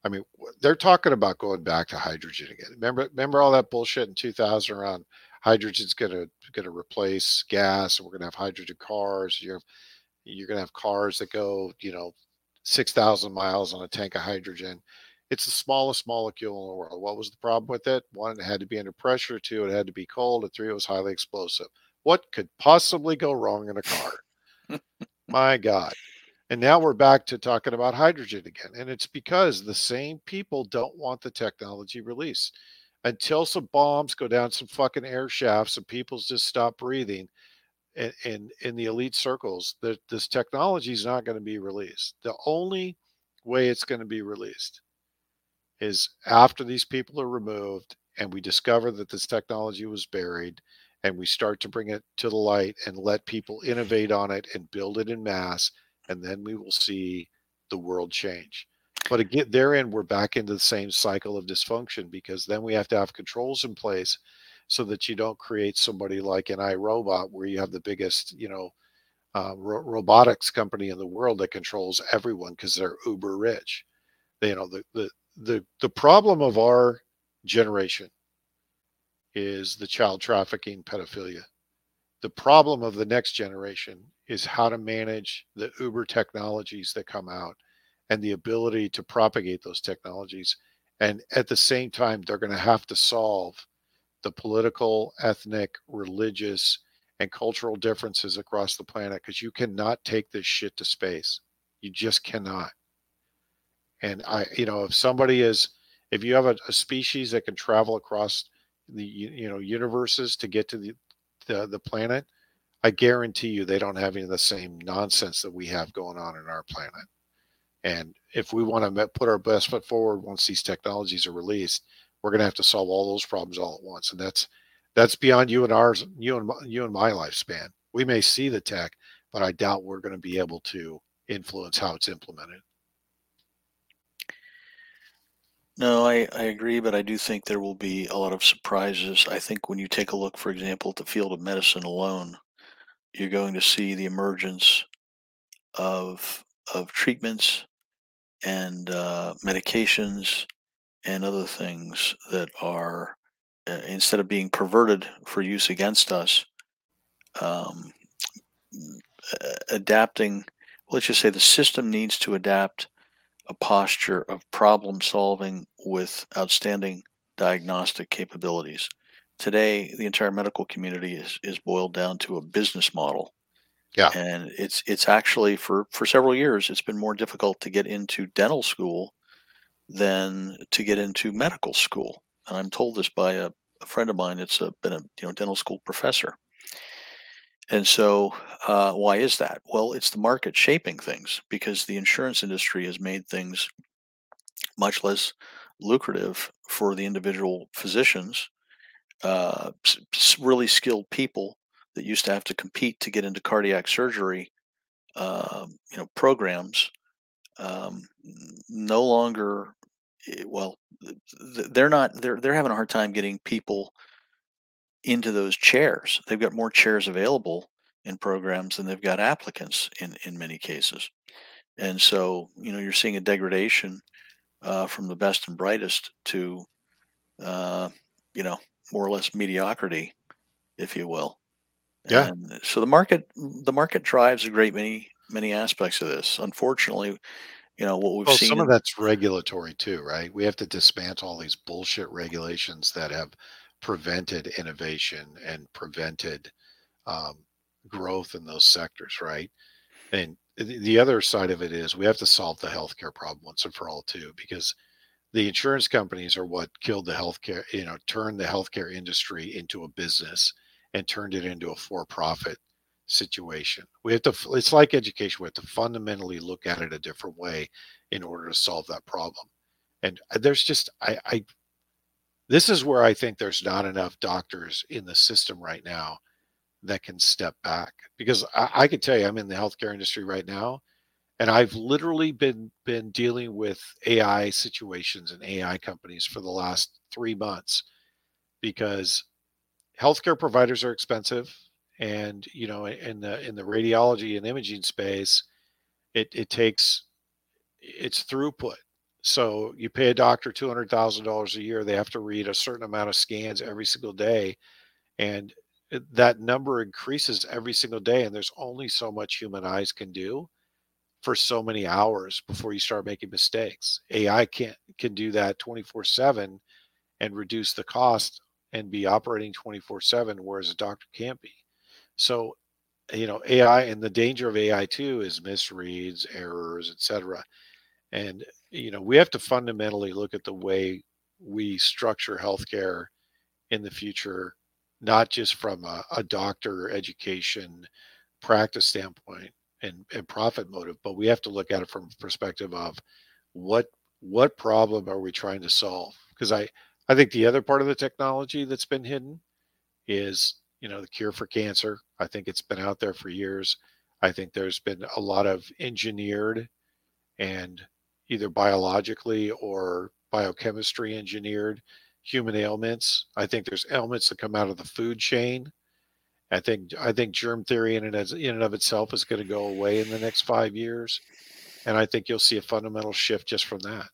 I mean, they're talking about going back to hydrogen again. Remember, remember all that bullshit in two thousand around hydrogen's going to going to replace gas, and we're going to have hydrogen cars. You're you're going to have cars that go, you know, six thousand miles on a tank of hydrogen. It's the smallest molecule in the world. What was the problem with it? One, it had to be under pressure. Two, it had to be cold. And three, it was highly explosive. What could possibly go wrong in a car? My God. And now we're back to talking about hydrogen again. And it's because the same people don't want the technology released. Until some bombs go down some fucking air shafts and people just stop breathing in, in, in the elite circles, that this technology is not going to be released. The only way it's going to be released is after these people are removed and we discover that this technology was buried, and we start to bring it to the light and let people innovate on it and build it in mass. And then we will see the world change. But again, therein, we're back into the same cycle of dysfunction, because then we have to have controls in place so that you don't create somebody like an iRobot, where you have the biggest, you know, uh, ro- robotics company in the world that controls everyone because they're uber rich. They, you know, the, the the the problem of our generation is the child trafficking, pedophilia. The problem of the next generation is how to manage the uber technologies that come out and the ability to propagate those technologies. And at the same time, they're going to have to solve the political, ethnic, religious, and cultural differences across the planet, because you cannot take this shit to space. You just cannot. And I, you know, if somebody is, if you have a, a species that can travel across the, you know, universes to get to the, the, the planet, I guarantee you they don't have any of the same nonsense that we have going on in our planet. And if we want to put our best foot forward once these technologies are released, we're going to have to solve all those problems all at once. And that's, that's beyond you and ours, you and you and my lifespan. We may see the tech, but I doubt we're going to be able to influence how it's implemented. No, I, I agree, but I do think there will be a lot of surprises. I think when you take a look, for example, at the field of medicine alone, you're going to see the emergence of of treatments and uh, medications and other things that are, uh, instead of being perverted for use against us, um, adapting, let's just say the system needs to adapt a posture of problem solving with outstanding diagnostic capabilities. Today, the entire medical community is, is boiled down to a business model. Yeah. And it's it's actually for, for several years, it's been more difficult to get into dental school than to get into medical school. And I'm told this by a, a friend of mine that's a, been a you know dental school professor. And so uh, why is that? Well, it's the market shaping things, because the insurance industry has made things much less lucrative for the individual physicians, uh, really skilled people that used to have to compete to get into cardiac surgery, uh, you know, programs, um, no longer, well, they're not, they're, they're having a hard time getting people into those chairs. They've got more chairs available in programs than they've got applicants in, in many cases. And so, you know, you're seeing a degradation uh, from the best and brightest to, uh, you know, more or less mediocrity, if you will. Yeah. And so the market, the market drives a great many, many aspects of this. Unfortunately, you know, what we've well, seen. Some of that's regulatory too, right? We have to dismantle all these bullshit regulations that have prevented innovation and prevented um, growth in those sectors, right? And the other side of it is we have to solve the healthcare problem once and for all too, because the insurance companies are what killed the healthcare, you know, turned the healthcare industry into a business and turned it into a for-profit situation. We have to, it's like education, we have to fundamentally look at it a different way in order to solve that problem. And there's just, I, I, this is where I think there's not enough doctors in the system right now that can step back, because I, I can tell you I'm in the healthcare industry right now, and I've literally been been dealing with A I situations and A I companies for the last three months because healthcare providers are expensive, and you know, in the in the radiology and imaging space, it it takes it's throughput. So you pay a doctor two hundred thousand dollars a year. They have to read a certain amount of scans every single day. And that number increases every single day. And there's only so much human eyes can do for so many hours before you start making mistakes. A I can, can do that twenty-four seven and reduce the cost and be operating twenty-four seven, whereas a doctor can't be. So, you know, A I, and the danger of A I too is misreads, errors, et cetera. And, you know, we have to fundamentally look at the way we structure healthcare in the future, not just from a, a doctor education practice standpoint and, and profit motive, but we have to look at it from the perspective of what what problem are we trying to solve? Because I, I think the other part of the technology that's been hidden is, you know, the cure for cancer. I think it's been out there for years. I think there's been a lot of engineered and either biologically or biochemistry engineered human ailments. I think there's ailments that come out of the food chain. I think I think germ theory in and, as, in and of itself is going to go away in the next five years. And I think you'll see a fundamental shift just from that.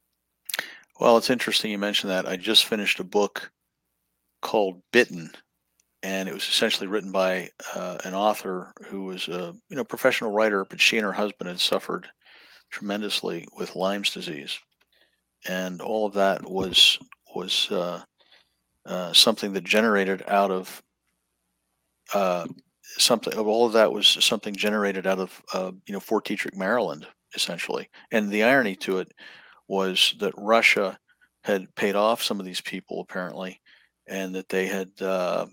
Well, it's interesting you mentioned that. I just finished a book called Bitten, and it was essentially written by uh, an author who was a you know professional writer, but she and her husband had suffered tremendously with Lyme's disease, and all of that was was uh, uh, something that generated out of uh, something of all of that was something generated out of uh, you know Fort Detrick, Maryland, essentially. And the irony to it was that Russia had paid off some of these people apparently, and that they had uh,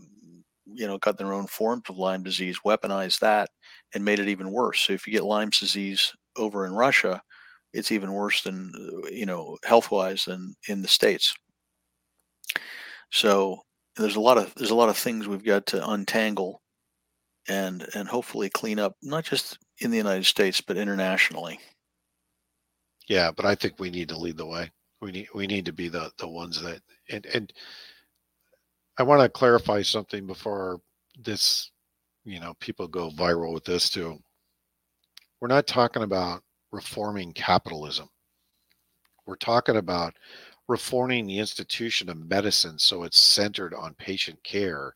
you know got their own forms of Lyme disease, weaponized that, and made it even worse. So if you get Lyme disease over in Russia, it's even worse than you know health-wise than in the States. So there's a lot of there's a lot of things we've got to untangle and and hopefully clean up, not just in the United States but internationally. Yeah, but I think we need to lead the way. We need we need to be the the ones that and and I want to clarify something before this, you know, people go viral with this too. We're not talking about reforming capitalism. We're talking about reforming the institution of medicine so it's centered on patient care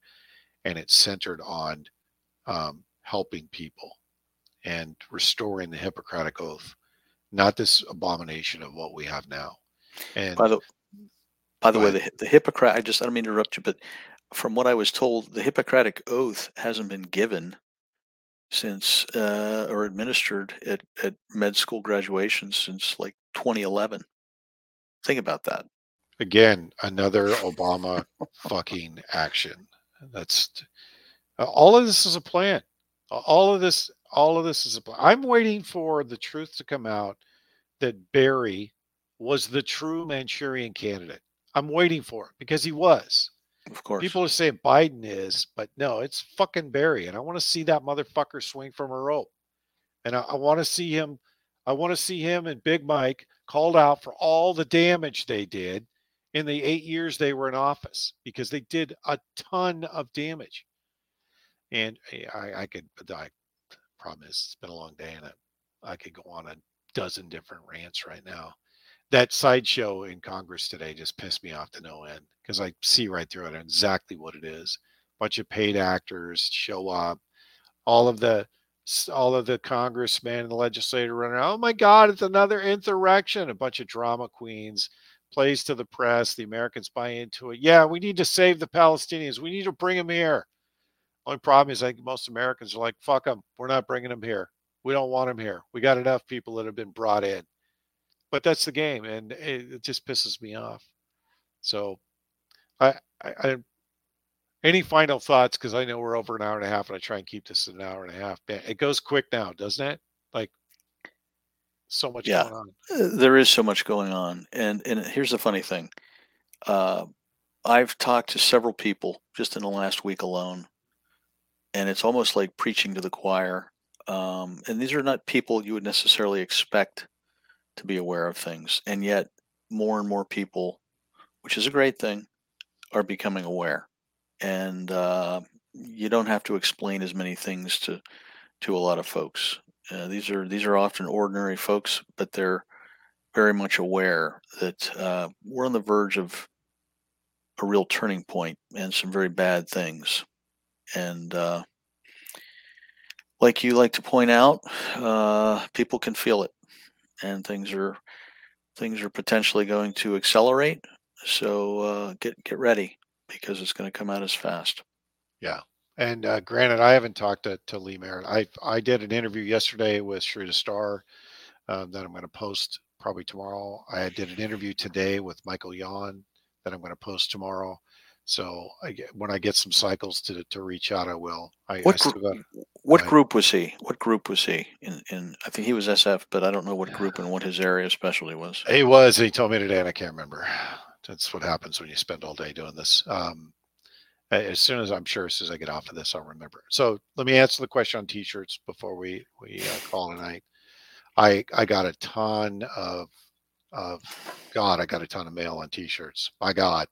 and it's centered on um, helping people and restoring the Hippocratic Oath, not this abomination of what we have now. And by the, by the way, the, the Hippocratic, I just, I don't mean to interrupt you, but from what I was told, the Hippocratic Oath hasn't been given since, uh, or administered at, at med school graduation since like twenty eleven. Think about that. Again, another Obama fucking action. That's all of this is a plan. All of this, all of this is a plan. I'm waiting for the truth to come out that Barry was the true Manchurian candidate. I'm waiting for it because he was. Of course. People are saying Biden is, but no, it's fucking Barry. And I want to see that motherfucker swing from a rope. And I, I want to see him. I want to see him and Big Mike called out for all the damage they did in the eight years they were in office, because they did a ton of damage. And I, I could, I promise it's been a long day and I, I could go on a dozen different rants right now. That sideshow in Congress today just pissed me off to no end because I see right through it exactly what it is. Bunch of paid actors show up, all of the all of the congressmen and the legislator running around, oh my God, it's another insurrection. A bunch of drama queens, plays to the press. The Americans buy into it. Yeah, we need to save the Palestinians. We need to bring them here. Only problem is, like, most Americans are like, fuck them. We're not bringing them here. We don't want them here. We got enough people that have been brought in. But that's the game, and it, it just pisses me off. So I, I, I any final thoughts? Because I know we're over an hour and a half, and I try and keep this an hour and a half. It goes quick now, doesn't it? Like so much yeah, going on. There is so much going on, and and here's the funny thing. Uh, I've talked to several people just in the last week alone, and it's almost like preaching to the choir. Um, and these are not people you would necessarily expect to be aware of things, and yet more and more people, which is a great thing, are becoming aware. And uh, you don't have to explain as many things to to a lot of folks. Uh, these are these are often ordinary folks, but they're very much aware that uh, we're on the verge of a real turning point and some very bad things. And uh, like you like to point out, uh, people can feel it, and things are things are potentially going to accelerate. So uh, get get ready, because it's going to come out as fast. Yeah. And uh, granted, I haven't talked to, to Lee Merritt. I I did an interview yesterday with Shrita Starr um, that I'm going to post probably tomorrow. I did an interview today with Michael Yon that I'm going to post tomorrow. So I get, when I get some cycles to to reach out, I will. I, what I still got, what I, group was he? What group was he? In, in I think he was S F, but I don't know what group and what his area of specialty was. He was. He told me today, and I can't remember. That's what happens when you spend all day doing this. Um, as soon as I'm sure, as soon as I get off of this, I'll remember. So let me answer the question on T-shirts before we we uh, call tonight. I I got a ton of of God. I got a ton of mail on T-shirts. My God,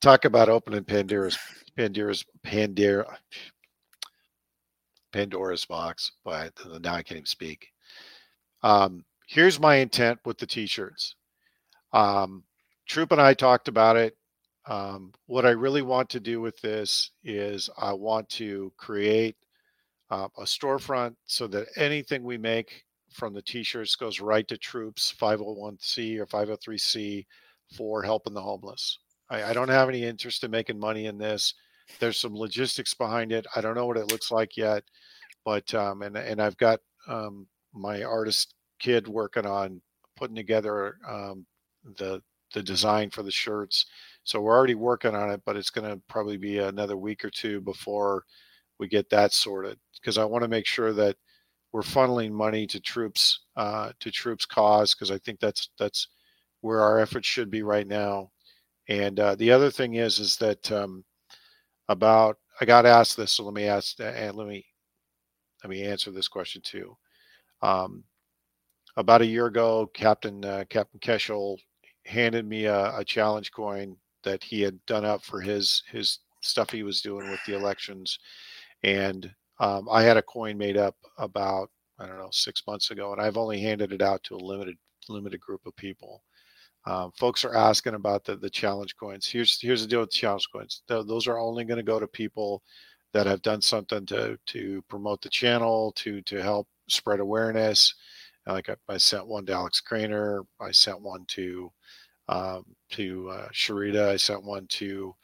talk about opening Pandora's Pandora's Pandora Pandora's box. But now I can't even speak. Um, here's my intent with the T-shirts. Um, Troop and I talked about it. Um, what I really want to do with this is I want to create uh, a storefront so that anything we make from the T-shirts goes right to Troop's five oh one c or five oh three c for helping the homeless. I, I don't have any interest in making money in this. There's some logistics behind it. I don't know what it looks like yet, but um, and and I've got um, my artist kid working on putting together um, the the design for the shirts. So we're already working on it, but it's going to probably be another week or two before we get that sorted, because I want to make sure that we're funneling money to troops uh, to troops cause, because I think that's that's where our efforts should be right now. And uh, the other thing is is that um, about I got asked this, so let me ask and let me let me answer this question too. Um, about a year ago, Captain uh, Captain Keschel handed me a, a challenge coin that he had done up for his his stuff he was doing with the elections, and um, I had a coin made up about I don't know six months ago, and I've only handed it out to a limited limited group of people. Um, folks are asking about the, the challenge coins. Here's here's the deal with the challenge coins. Th- those are only going to go to people that have done something to to promote the channel, to to help spread awareness. Like I, I sent one to Alex Craner. I sent one to um, to uh, Sharita. I sent one to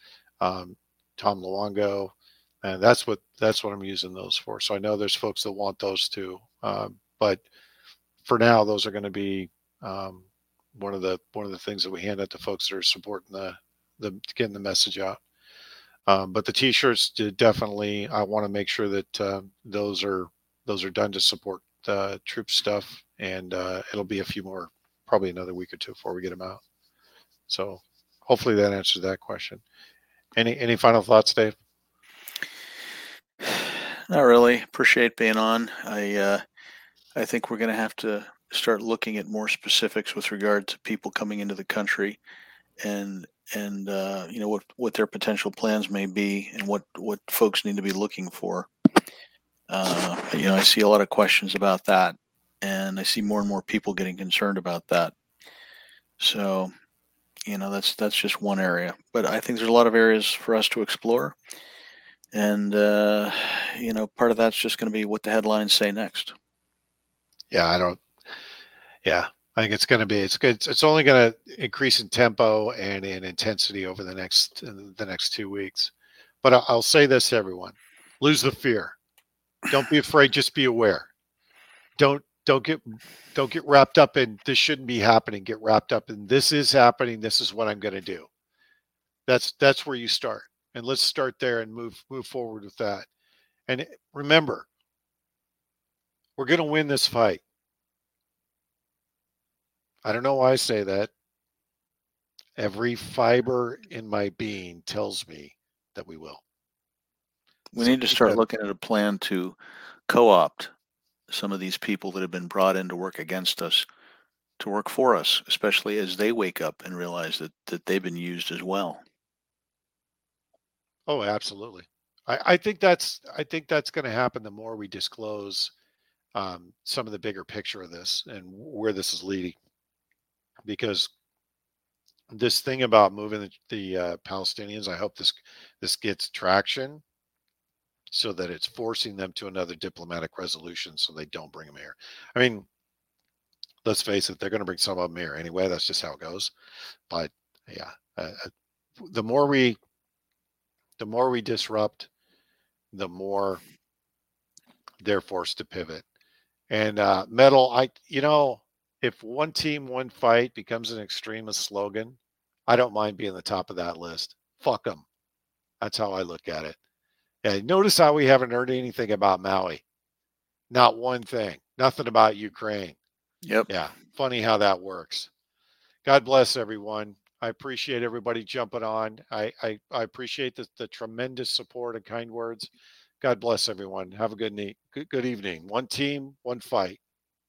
um, Tom Luongo, and that's what that's what I'm using those for. So I know there's folks that want those too, um, but for now, those are going to be um, one of the one of the things that we hand out to folks that are supporting the the getting the message out. Um, but the T-shirts, definitely, I want to make sure that uh, those are those are done to support uh, troop stuff, and uh, it'll be a few more, probably another week or two before we get them out. So hopefully that answers that question. Any any final thoughts, Dave? Not really. Appreciate being on. I uh, I think we're going to have to start looking at more specifics with regard to people coming into the country, and and uh, you know what what their potential plans may be, and what, what folks need to be looking for. Uh, you know, I see a lot of questions about that, and I see more and more people getting concerned about that. So, you know, that's that's just one area, but I think there's a lot of areas for us to explore. And, uh, you know, part of that's just going to be what the headlines say next. Yeah, I don't. Yeah, I think it's going to be it's good. It's, it's only going to increase in tempo and in intensity over the next the next two weeks. But I'll, I'll say this, to everyone, lose the fear. Don't be afraid. Just be aware. Don't. Don't get don't get wrapped up in this shouldn't be happening. Get wrapped up in this is happening. This is what I'm going to do. That's that's where you start. And let's start there and move move forward with that. And remember, we're going to win this fight. I don't know why I say that. Every fiber in my being tells me that we will. We need to start looking at a plan to co-opt some of these people that have been brought in to work against us, to work for us, especially as they wake up and realize that, that they've been used as well. Oh, absolutely. I, I think that's, I think that's going to happen the more we disclose um, some of the bigger picture of this and where this is leading, because this thing about moving the, the uh, Palestinians, I hope this, this gets traction, so that it's forcing them to another diplomatic resolution so they don't bring them here. I mean, let's face it, they're going to bring some of them here anyway. That's just how it goes. But yeah, uh, the more we, the more we disrupt, the more they're forced to pivot. And uh, metal, I, you know, if one team, one fight becomes an extremist slogan, I don't mind being the top of that list. Fuck them. That's how I look at it. Yeah, notice how we haven't heard anything about Maui. Not one thing. Nothing about Ukraine. Yep. Yeah. Funny how that works. God bless everyone. I appreciate everybody jumping on. I I, I appreciate the, the tremendous support and kind words. God bless everyone. Have a good, ne- good, good evening. One team, one fight.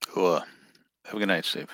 Cool. Have a good night, Steve.